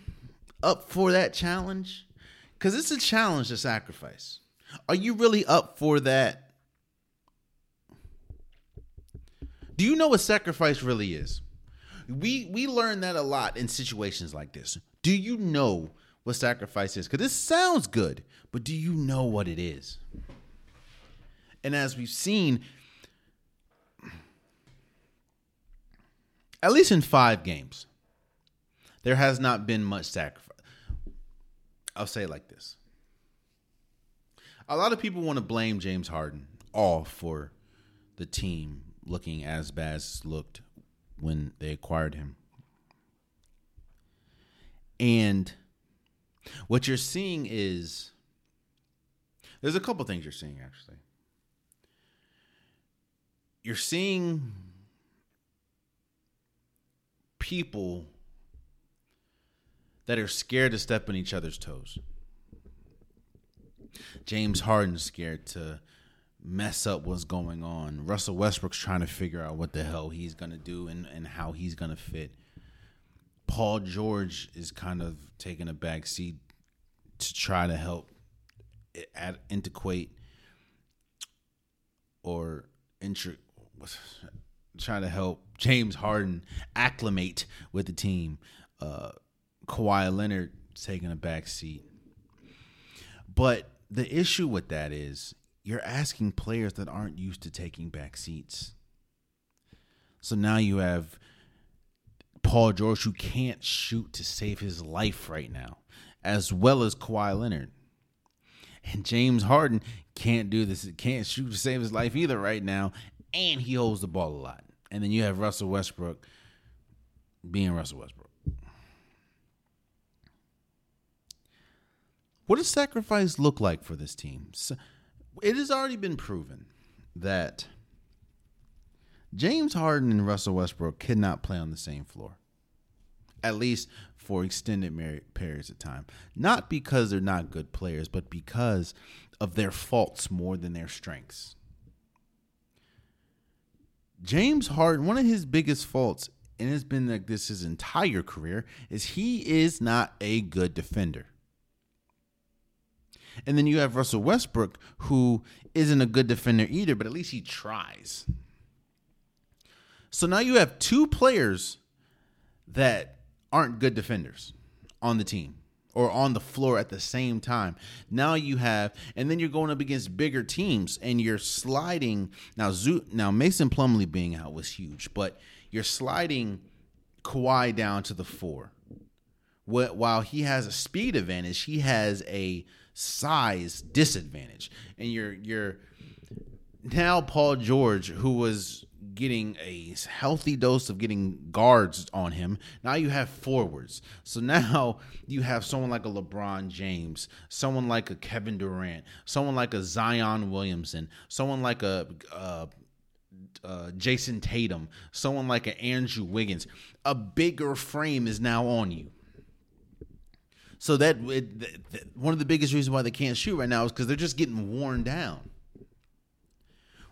up for that challenge? Because it's a challenge to sacrifice. Are you really up for that? Do you know what sacrifice really is? We learn that a lot in situations like this. Do you know what sacrifice is? Because it sounds good, but do you know what it is? And as we've seen, at least in 5 games, there has not been much sacrifice. I'll say it like this. A lot of people want to blame James Harden all for the team looking as bad as looked when they acquired him. And what you're seeing is, there's a couple things you're seeing, actually. You're seeing people that are scared to step on each other's toes. James Harden's scared to mess up what's going on. Russell Westbrook's trying to figure out what the hell he's going to do and how he's going to fit. Paul George is kind of taking a back seat to try to help antiquate or trying to help James Harden acclimate with the team. Kawhi Leonard taking a back seat. But the issue with that is you're asking players that aren't used to taking back seats. So now you have Paul George, who can't shoot to save his life right now, as well as Kawhi Leonard. And James Harden can't do this. Can't shoot to save his life either right now, and he holds the ball a lot. And then you have Russell Westbrook being Russell Westbrook. What does sacrifice look like for this team? So, it has already been proven that James Harden and Russell Westbrook cannot play on the same floor, at least for extended periods of time. Not because they're not good players, but because of their faults more than their strengths. James Harden, one of his biggest faults, and it's been like this his entire career, is he is not a good defender. And then you have Russell Westbrook, who isn't a good defender either, but at least he tries. So now you have two players that aren't good defenders on the team or on the floor at the same time. Now you have, and then you're going up against bigger teams and you're sliding. Now Mason Plumlee being out was huge, but you're sliding Kawhi down to the four. While he has a speed advantage, he has a size disadvantage, and you're now Paul George, who was getting a healthy dose of getting guards on him. Now you have forwards, so now you have someone like a LeBron James, someone like a Kevin Durant, someone like a Zion Williamson, someone like a Jason Tatum, someone like an Andrew Wiggins. A bigger frame is now on you. So that one of the biggest reasons why they can't shoot right now is because they're just getting worn down.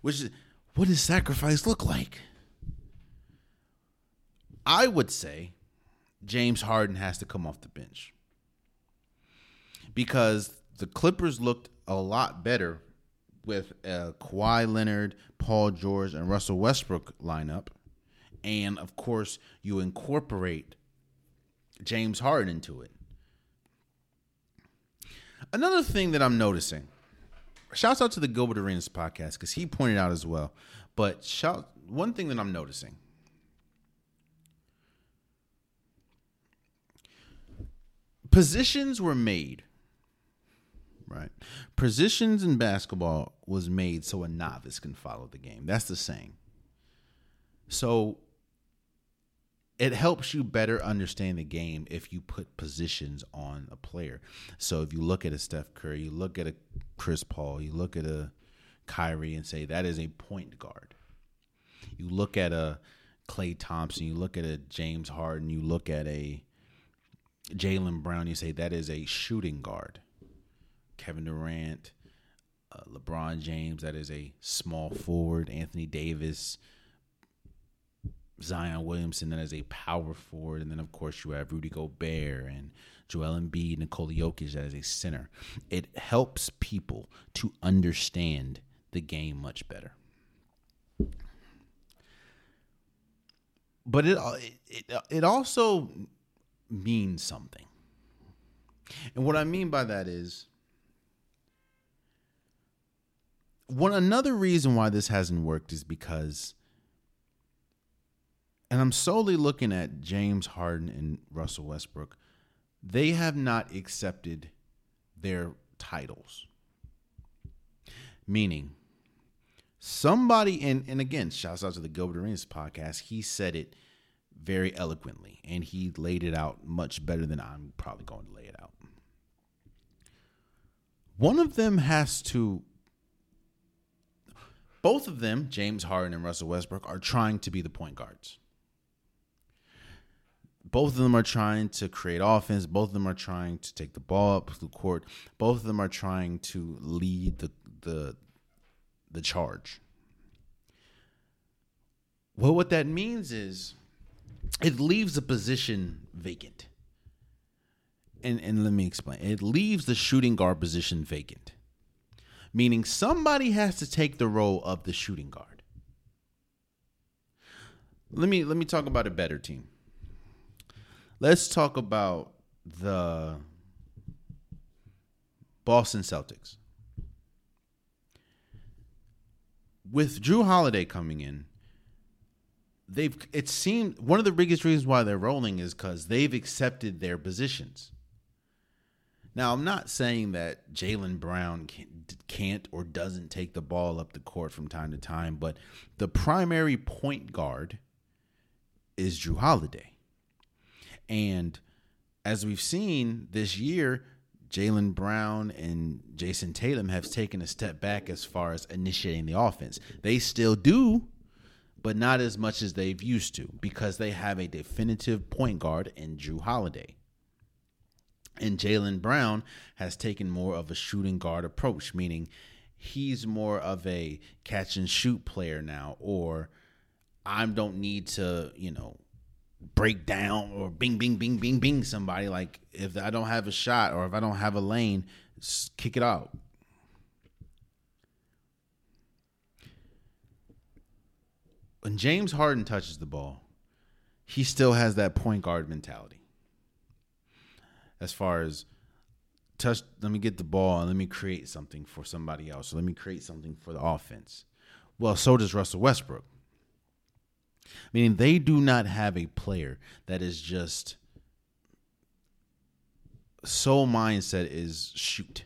Which is, what does sacrifice look like? I would say James Harden has to come off the bench, because the Clippers looked a lot better with Kawhi Leonard, Paul George, and Russell Westbrook lineup. And, of course, you incorporate James Harden into it. Another thing that I'm noticing, shouts out to the Gilbert Arenas podcast because he pointed out as well, but one thing that I'm noticing, positions were made, right? Positions in basketball was made so a novice can follow the game. That's the saying. So it helps you better understand the game if you put positions on a player. So if you look at a Steph Curry, you look at a Chris Paul, you look at a Kyrie and say that is a point guard. You look at a Klay Thompson, you look at a James Harden, you look at a Jaylen Brown, you say that is a shooting guard. Kevin Durant, LeBron James, that is a small forward. Anthony Davis, Zion Williamson, that is a power forward. And then, of course, you have Rudy Gobert and Joel Embiid, Nikola Jokic, that is a center. It helps people to understand the game much better. But it also means something. And what I mean by that is, another reason why this hasn't worked is because, and I'm solely looking at James Harden and Russell Westbrook, they have not accepted their titles. Meaning, somebody, and again, shouts out to the Gilbert Arenas podcast, he said it very eloquently, and he laid it out much better than I'm probably going to lay it out. Both of them, James Harden and Russell Westbrook, are trying to be the point guards. Both of them are trying to create offense. Both of them are trying to take the ball up the court. Both of them are trying to lead the charge. Well, what that means is it leaves a position vacant. And let me explain. It leaves the shooting guard position vacant, meaning somebody has to take the role of the shooting guard. Let me talk about a better team. Let's talk about the Boston Celtics. With Drew Holiday coming in, it seemed one of the biggest reasons why they're rolling is because they've accepted their positions. Now, I'm not saying that Jaylen Brown can't or doesn't take the ball up the court from time to time, but the primary point guard is Drew Holiday. And as we've seen this year, Jaylen Brown and Jason Tatum have taken a step back as far as initiating the offense. They still do, but not as much as they've used to, because they have a definitive point guard in Drew Holiday. And Jaylen Brown has taken more of a shooting guard approach, meaning he's more of a catch and shoot player now, or I don't need to, break down or bing somebody. Like, if I don't have a shot or if I don't have a lane, kick it out. When James Harden touches the ball, he still has that point guard mentality. As far as let me get the ball and let me create something for somebody else. Or let me create something for the offense. Well, so does Russell Westbrook. Meaning they do not have a player that is just sole mindset is shoot.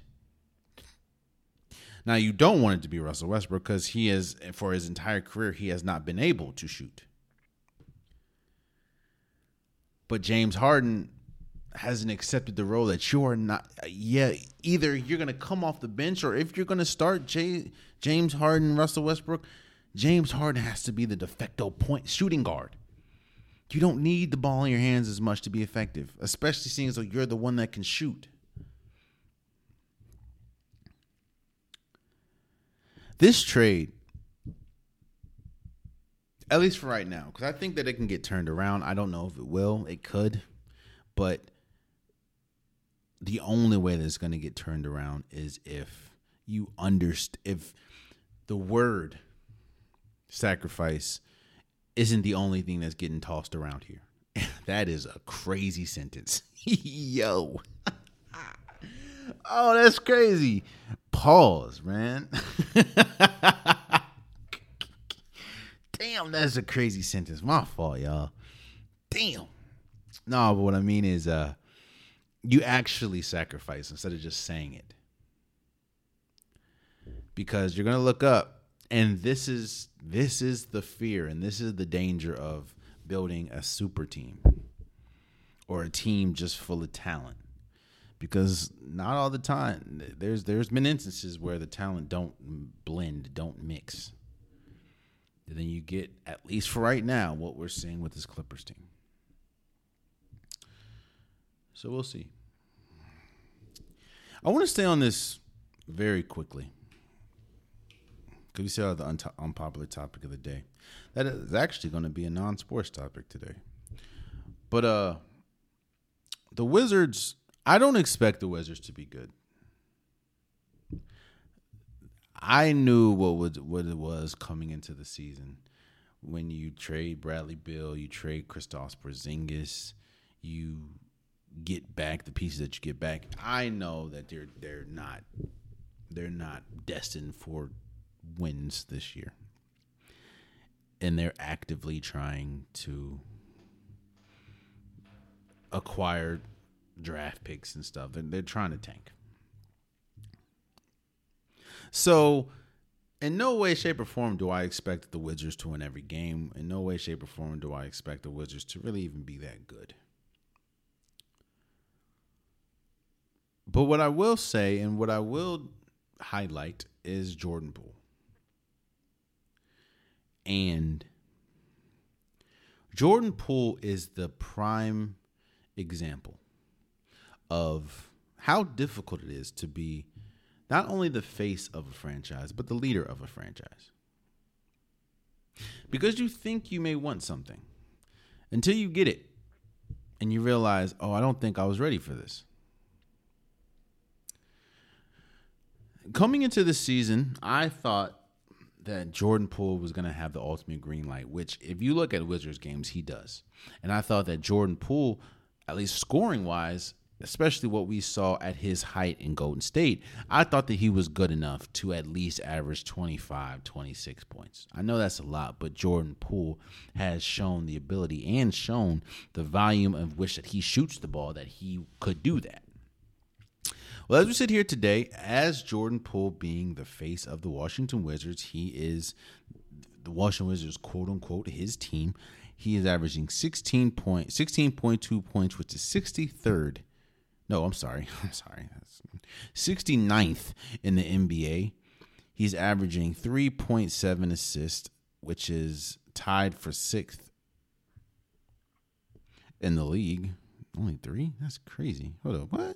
Now, you don't want it to be Russell Westbrook, because he is, for his entire career, he has not been able to shoot. But James Harden hasn't accepted the role that you are not. Yeah, either you're going to come off the bench, or if you're going to start James Harden, Russell Westbrook, James Harden has to be the de facto point shooting guard. You don't need the ball in your hands as much to be effective, especially seeing as though you're the one that can shoot. This trade, at least for right now, because I think that it can get turned around. I don't know if it will. It could. But the only way that it's going to get turned around is if the word sacrifice isn't the only thing that's getting tossed around here. That is a crazy sentence. Yo. Oh, that's crazy. Pause, man. Damn, that's a crazy sentence. My fault, y'all. Damn. No, but what I mean is you actually sacrifice instead of just saying it. Because you're going to look up, and this is the fear, and this is the danger of building a super team or a team just full of talent. Because not all the time, there's been instances where the talent don't blend, don't mix. And then you get, at least for right now, what we're seeing with this Clippers team. So we'll see. I want to stay on this very quickly, because we still have the unpopular topic of the day. That is actually going to be a non-sports topic today. But the Wizards, I don't expect the Wizards to be good. I knew what it was coming into the season. When you trade Bradley Beal, you trade Kristaps Porzingis, you get back the pieces that you get back. I know that they're not destined for wins this year, and they're actively trying to acquire draft picks and stuff. They're trying to tank. So, in no way, shape, or form do I expect the Wizards to win every game. In no way, shape, or form do I expect the Wizards to really even be that good. But what I will say and what I will highlight is Jordan Poole. And Jordan Poole is the prime example of how difficult it is to be not only the face of a franchise, but the leader of a franchise. Because you think you may want something until you get it and you realize, oh, I don't think I was ready for this. Coming into this season, I thought that Jordan Poole was going to have the ultimate green light, which if you look at Wizards games, he does. And I thought that Jordan Poole, at least scoring-wise, especially what we saw at his height in Golden State, I thought that he was good enough to at least average 25, 26 points. I know that's a lot, but Jordan Poole has shown the ability and shown the volume of which that he shoots the ball that he could do that. Well, as we sit here today, as Jordan Poole being the face of the Washington Wizards, he is the Washington Wizards, quote-unquote, his team. He is averaging 16.2 points, which is 63rd. No, I'm sorry. 69th in the NBA. He's averaging 3.7 assists, which is tied for 6th in the league. Only 3? That's crazy. Hold up, what?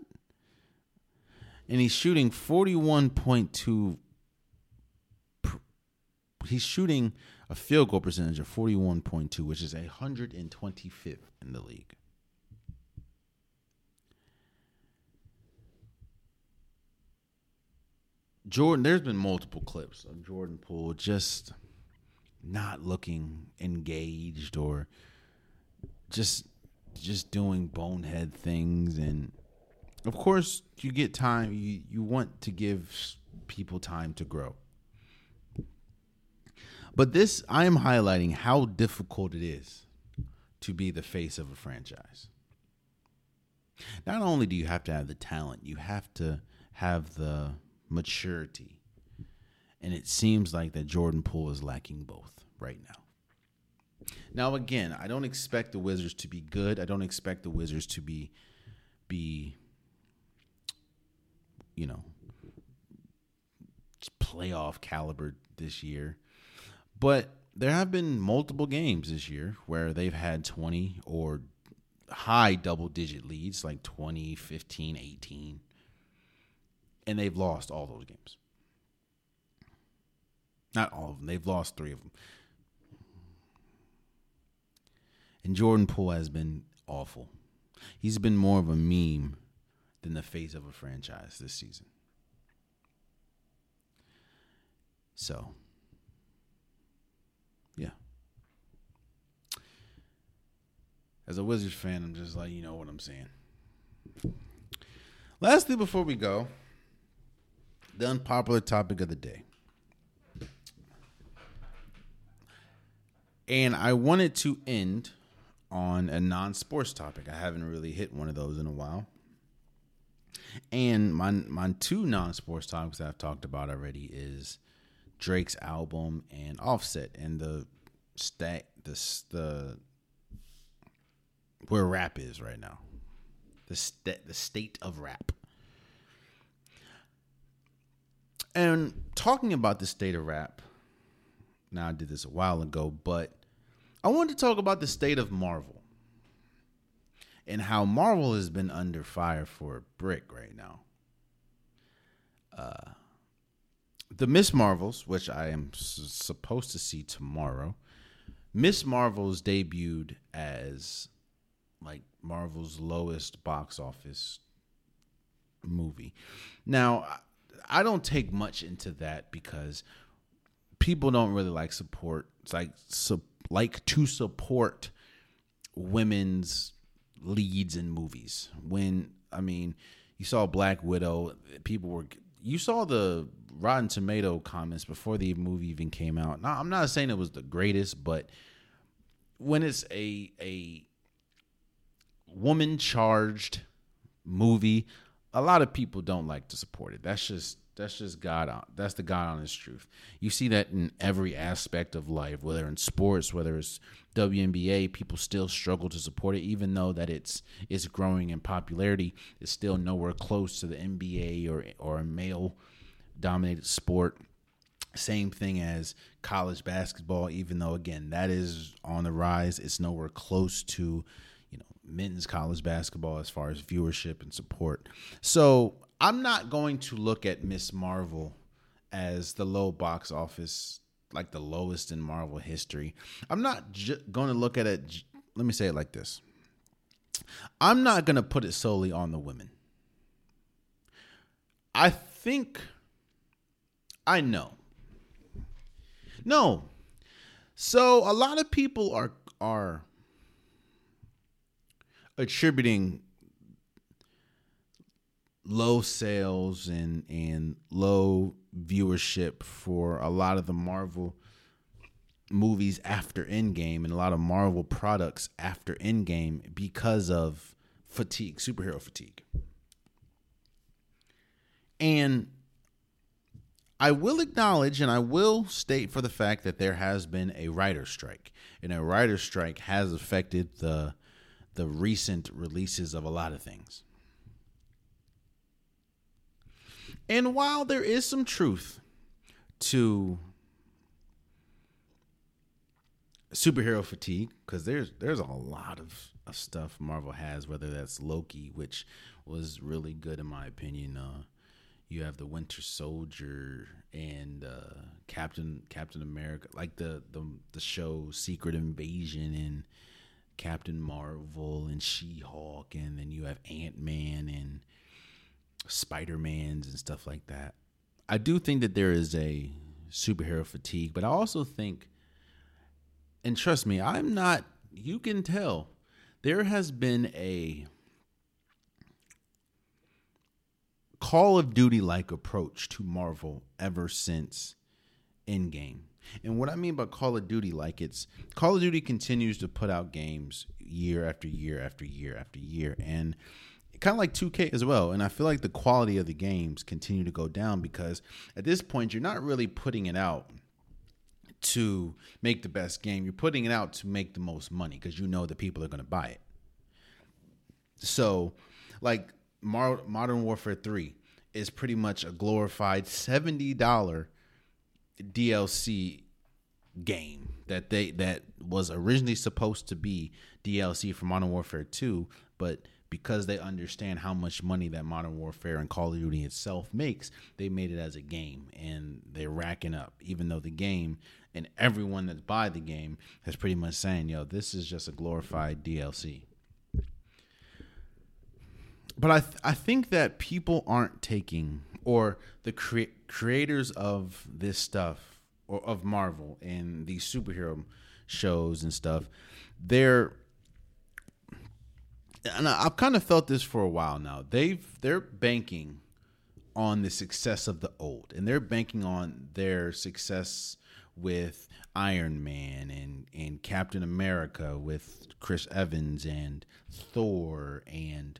And he's shooting 41.2. He's shooting a field goal percentage of 41.2, which is 125th in the league. Jordan, there's been multiple clips of Jordan Poole just not looking engaged or just doing bonehead things. And, of course, you get time. You want to give people time to grow. But this, I am highlighting how difficult it is to be the face of a franchise. Not only do you have to have the talent, you have to have the maturity. And it seems like that Jordan Poole is lacking both right now. Now, again, I don't expect the Wizards to be good. I don't expect the Wizards to be you know, playoff caliber this year. But there have been multiple games this year where they've had 20 or high double-digit leads, like 20, 15, 18. And they've lost all those games. Not all of them. They've lost 3 of them. And Jordan Poole has been awful. He's been more of a meme than the face of a franchise this season. So, yeah. As a Wizards fan, I'm just like, you know what I'm saying. Lastly, before we go, the unpopular topic of the day. And I wanted to end on a non-sports topic. I haven't really hit one of those in a while. And my 2 non-sports topics that I've talked about already is Drake's album and Offset and the where rap is right now, the state of rap. And talking about the state of rap, now I did this a while ago, but I wanted to talk about the state of Marvel and how Marvel has been under fire for a brick right now. The Miss Marvels, which I am supposed to see tomorrow, Miss Marvels debuted as like Marvel's lowest box office movie. Now, I don't take much into that because people don't really like support. It's like to support women's leads in movies. When, I mean, you saw Black Widow, you saw the Rotten Tomato comments before the movie even came out. Now, I'm not saying it was the greatest, but when it's a woman-charged movie, a lot of people don't like to support it. That's just God. That's the God honest truth. You see that in every aspect of life, whether in sports, whether it's WNBA, people still struggle to support it, even though that it's growing in popularity. It's still nowhere close to the NBA or a male dominated sport. Same thing as college basketball, even though again that is on the rise. It's nowhere close to, you know, men's college basketball as far as viewership and support. So I'm not going to look at Miss Marvel as the low box office, like the lowest in Marvel history. I'm not going to look at it. Let me say it like this. I'm not going to put it solely on the women. I know No. So a lot of people are attributing low sales and low viewership for a lot of the Marvel movies after Endgame and a lot of Marvel products after Endgame because of fatigue, superhero fatigue. And I will acknowledge and I will state for the fact that there has been a writer's strike, and a writer's strike has affected the recent releases of a lot of things. And while there is some truth to superhero fatigue, because there's a lot of stuff Marvel has, whether that's Loki, which was really good in my opinion. You have the Winter Soldier and Captain America, like the show Secret Invasion and Captain Marvel and She-Hulk, and then you have Ant-Man and Spider-Mans and stuff like that. I do think that there is a superhero fatigue, but I also think, and trust me, I'm not, you can tell, there has been a Call of Duty-like approach to Marvel ever since Endgame. And what I mean by Call of Duty, like, it's Call of Duty continues to put out games year after year after year after year. And kind of like 2K as well. And I feel like the quality of the games continue to go down because at this point, you're not really putting it out to make the best game. You're putting it out to make the most money because you know that people are going to buy it. So like Modern Warfare 3 is pretty much a glorified $70 DLC game that was originally supposed to be DLC for Modern Warfare 2, but because they understand how much money that Modern Warfare and Call of Duty itself makes, they made it as a game, and they're racking up, even though the game and everyone that's by the game has pretty much saying, yo, this is just a glorified DLC. But I think that people aren't taking, or the creators of this stuff, or of Marvel and these superhero shows and stuff, I've kind of felt this for a while now. They're banking on the success of the old, and they're banking on their success with Iron Man and Captain America with Chris Evans and Thor and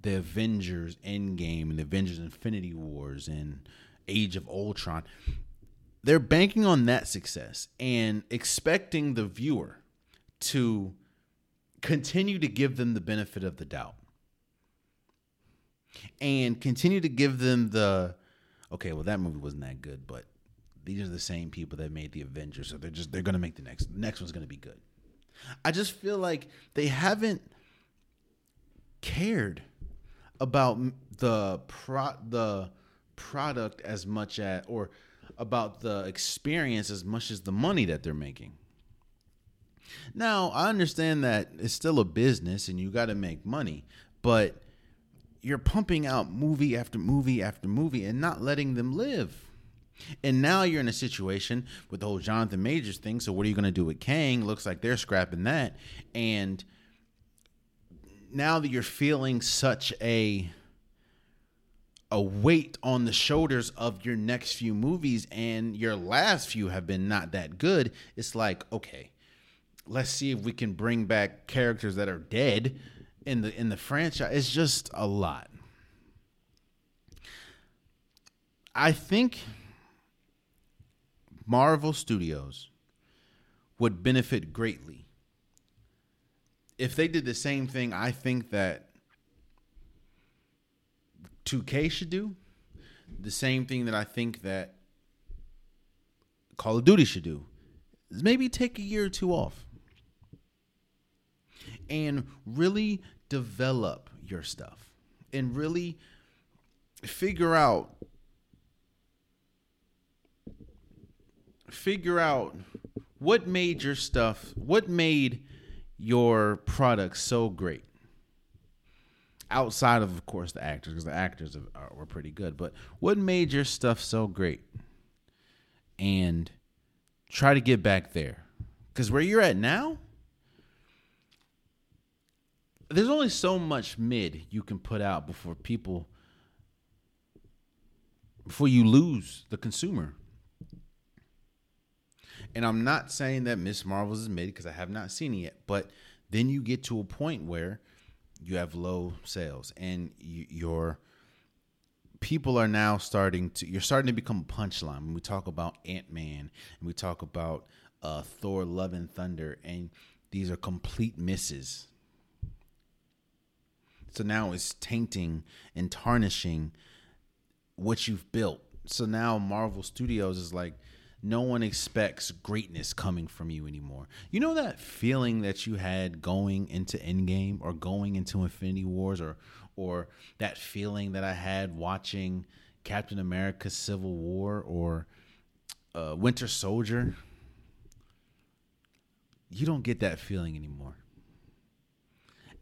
the Avengers Endgame and the Avengers Infinity Wars and Age of Ultron. They're banking on that success and expecting the viewer to continue to give them the benefit of the doubt and continue to give them the, okay, well, that movie wasn't that good, but these are the same people that made the Avengers, so they're going to make the next one's going to be good. I just feel like they haven't cared about the product as much as, or about the experience as much as the money that they're making. Now, I understand that it's still a business and you got to make money, but you're pumping out movie after movie after movie and not letting them live. And now you're in a situation with the whole Jonathan Majors thing. So what are you going to do with Kang? Looks like they're scrapping that. And now that you're feeling such a weight on the shoulders of your next few movies, and your last few have been not that good, it's like, okay, let's see if we can bring back characters that are dead in the franchise. It's just a lot. I think Marvel Studios would benefit greatly if they did the same thing I think that 2K should do, the same thing that I think that Call of Duty should do, is maybe take a year or two off and really develop your stuff and really figure out what made your product so great. Outside of course, the actors, because the actors were pretty good. But what made your stuff so great? And try to get back there. Because where you're at now, there's only so much mid you can put out before you lose the consumer. And I'm not saying that Ms. Marvel's is mid because I have not seen it yet. But then you get to a point where you have low sales and your people are now starting to become a punchline. When we talk about Ant-Man and we talk about Thor, Love and Thunder, and these are complete misses. So now it's tainting and tarnishing what you've built. So now Marvel Studios is like, no one expects greatness coming from you anymore. You know that feeling that you had going into Endgame or going into Infinity Wars or that feeling that I had watching Captain America Civil War or Winter Soldier? You don't get that feeling anymore.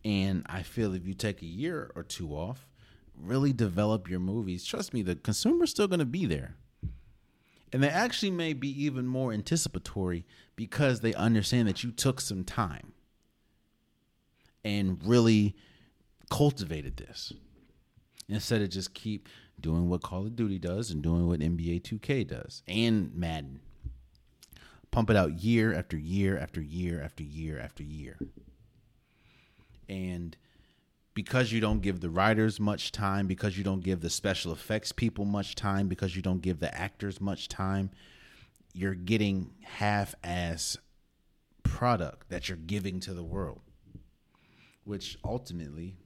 And I feel if you take a year or two off, really develop your movies, trust me, the consumer's still going to be there. And they actually may be even more anticipatory because they understand that you took some time and really cultivated this instead of just keep doing what Call of Duty does and doing what NBA 2K does and Madden. Pump it out year after year after year after year after year. And because you don't give the writers much time, because you don't give the special effects people much time, because you don't give the actors much time, you're getting half-ass product that you're giving to the world, which ultimately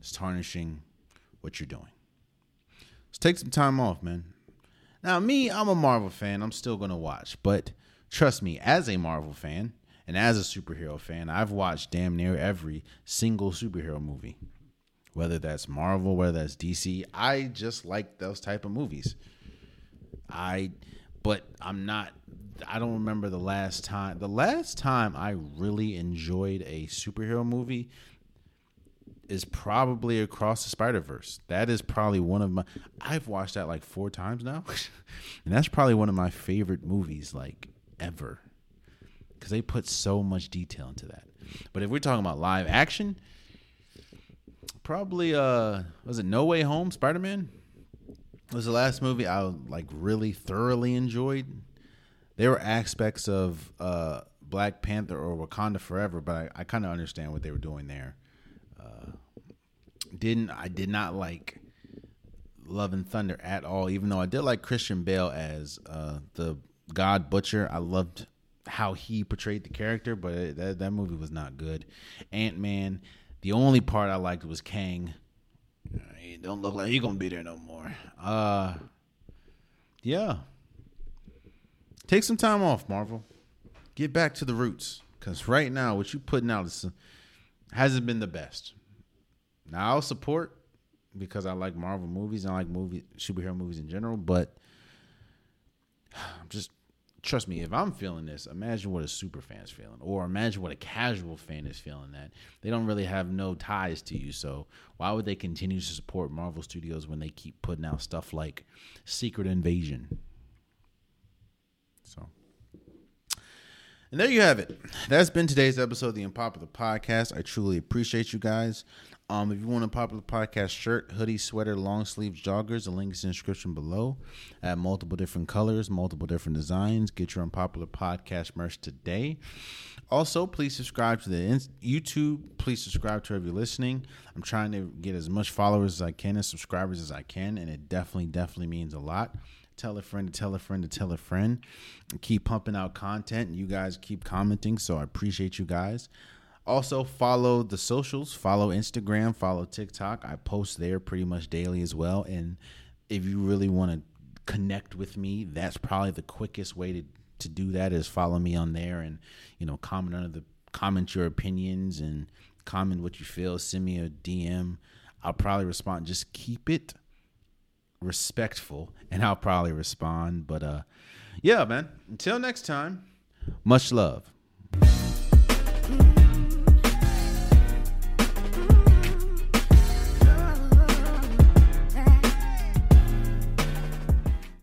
is tarnishing what you're doing. So take some time off, man. Now, me, I'm a Marvel fan. I'm still going to watch. But trust me, as a Marvel fan, and as a superhero fan, I've watched damn near every single superhero movie, whether that's Marvel, whether that's DC. I just like those type of movies. I don't remember the last time. The last time I really enjoyed a superhero movie is probably Across the Spider-Verse. That is probably I've watched that like 4 times now. And that's probably one of my favorite movies like ever. Because they put so much detail into that. But if we're talking about live action, probably was it No Way Home, Spider-Man? Was the last movie I like really thoroughly enjoyed. There were aspects of Black Panther or Wakanda Forever, but I kind of understand what they were doing there. I did not like Love and Thunder at all, even though I did like Christian Bale as the God Butcher. I loved how he portrayed the character, but that movie was not good. Ant-Man, the only part I liked was Kang. He don't look like he's going to be there no more. Yeah. Take some time off, Marvel. Get back to the roots, because right now what you're putting out hasn't been the best. Now, I'll support because I like Marvel movies. I like superhero movies in general, but I'm just... Trust me, if I'm feeling this, imagine what a super fan's feeling, or imagine what a casual fan is feeling that they don't really have no ties to you. So why would they continue to support Marvel Studios when they keep putting out stuff like Secret Invasion? So, and there you have it. That's been today's episode of the Unpopular Podcast. I truly appreciate you guys. If you want a Popular Podcast shirt, hoodie, sweater, long sleeves, joggers, the link is in the description below. I have multiple different colors, multiple different designs. Get your Unpopular Podcast merch today. Also, please subscribe to the YouTube. Please subscribe to wherever you're listening. I'm trying to get as much followers as I can and subscribers as I can, and it definitely means a lot. Tell a friend to tell a friend to tell a friend. And keep pumping out content, and you guys keep commenting, so I appreciate you guys. Also, follow the socials, follow Instagram, follow TikTok. I post there pretty much daily as well. And if you really want to connect with me, that's probably the quickest way to do that is follow me on there and, comment your opinions and comment what you feel. Send me a DM. I'll probably respond. Just keep it respectful and I'll probably respond. But yeah, man, until next time, much love.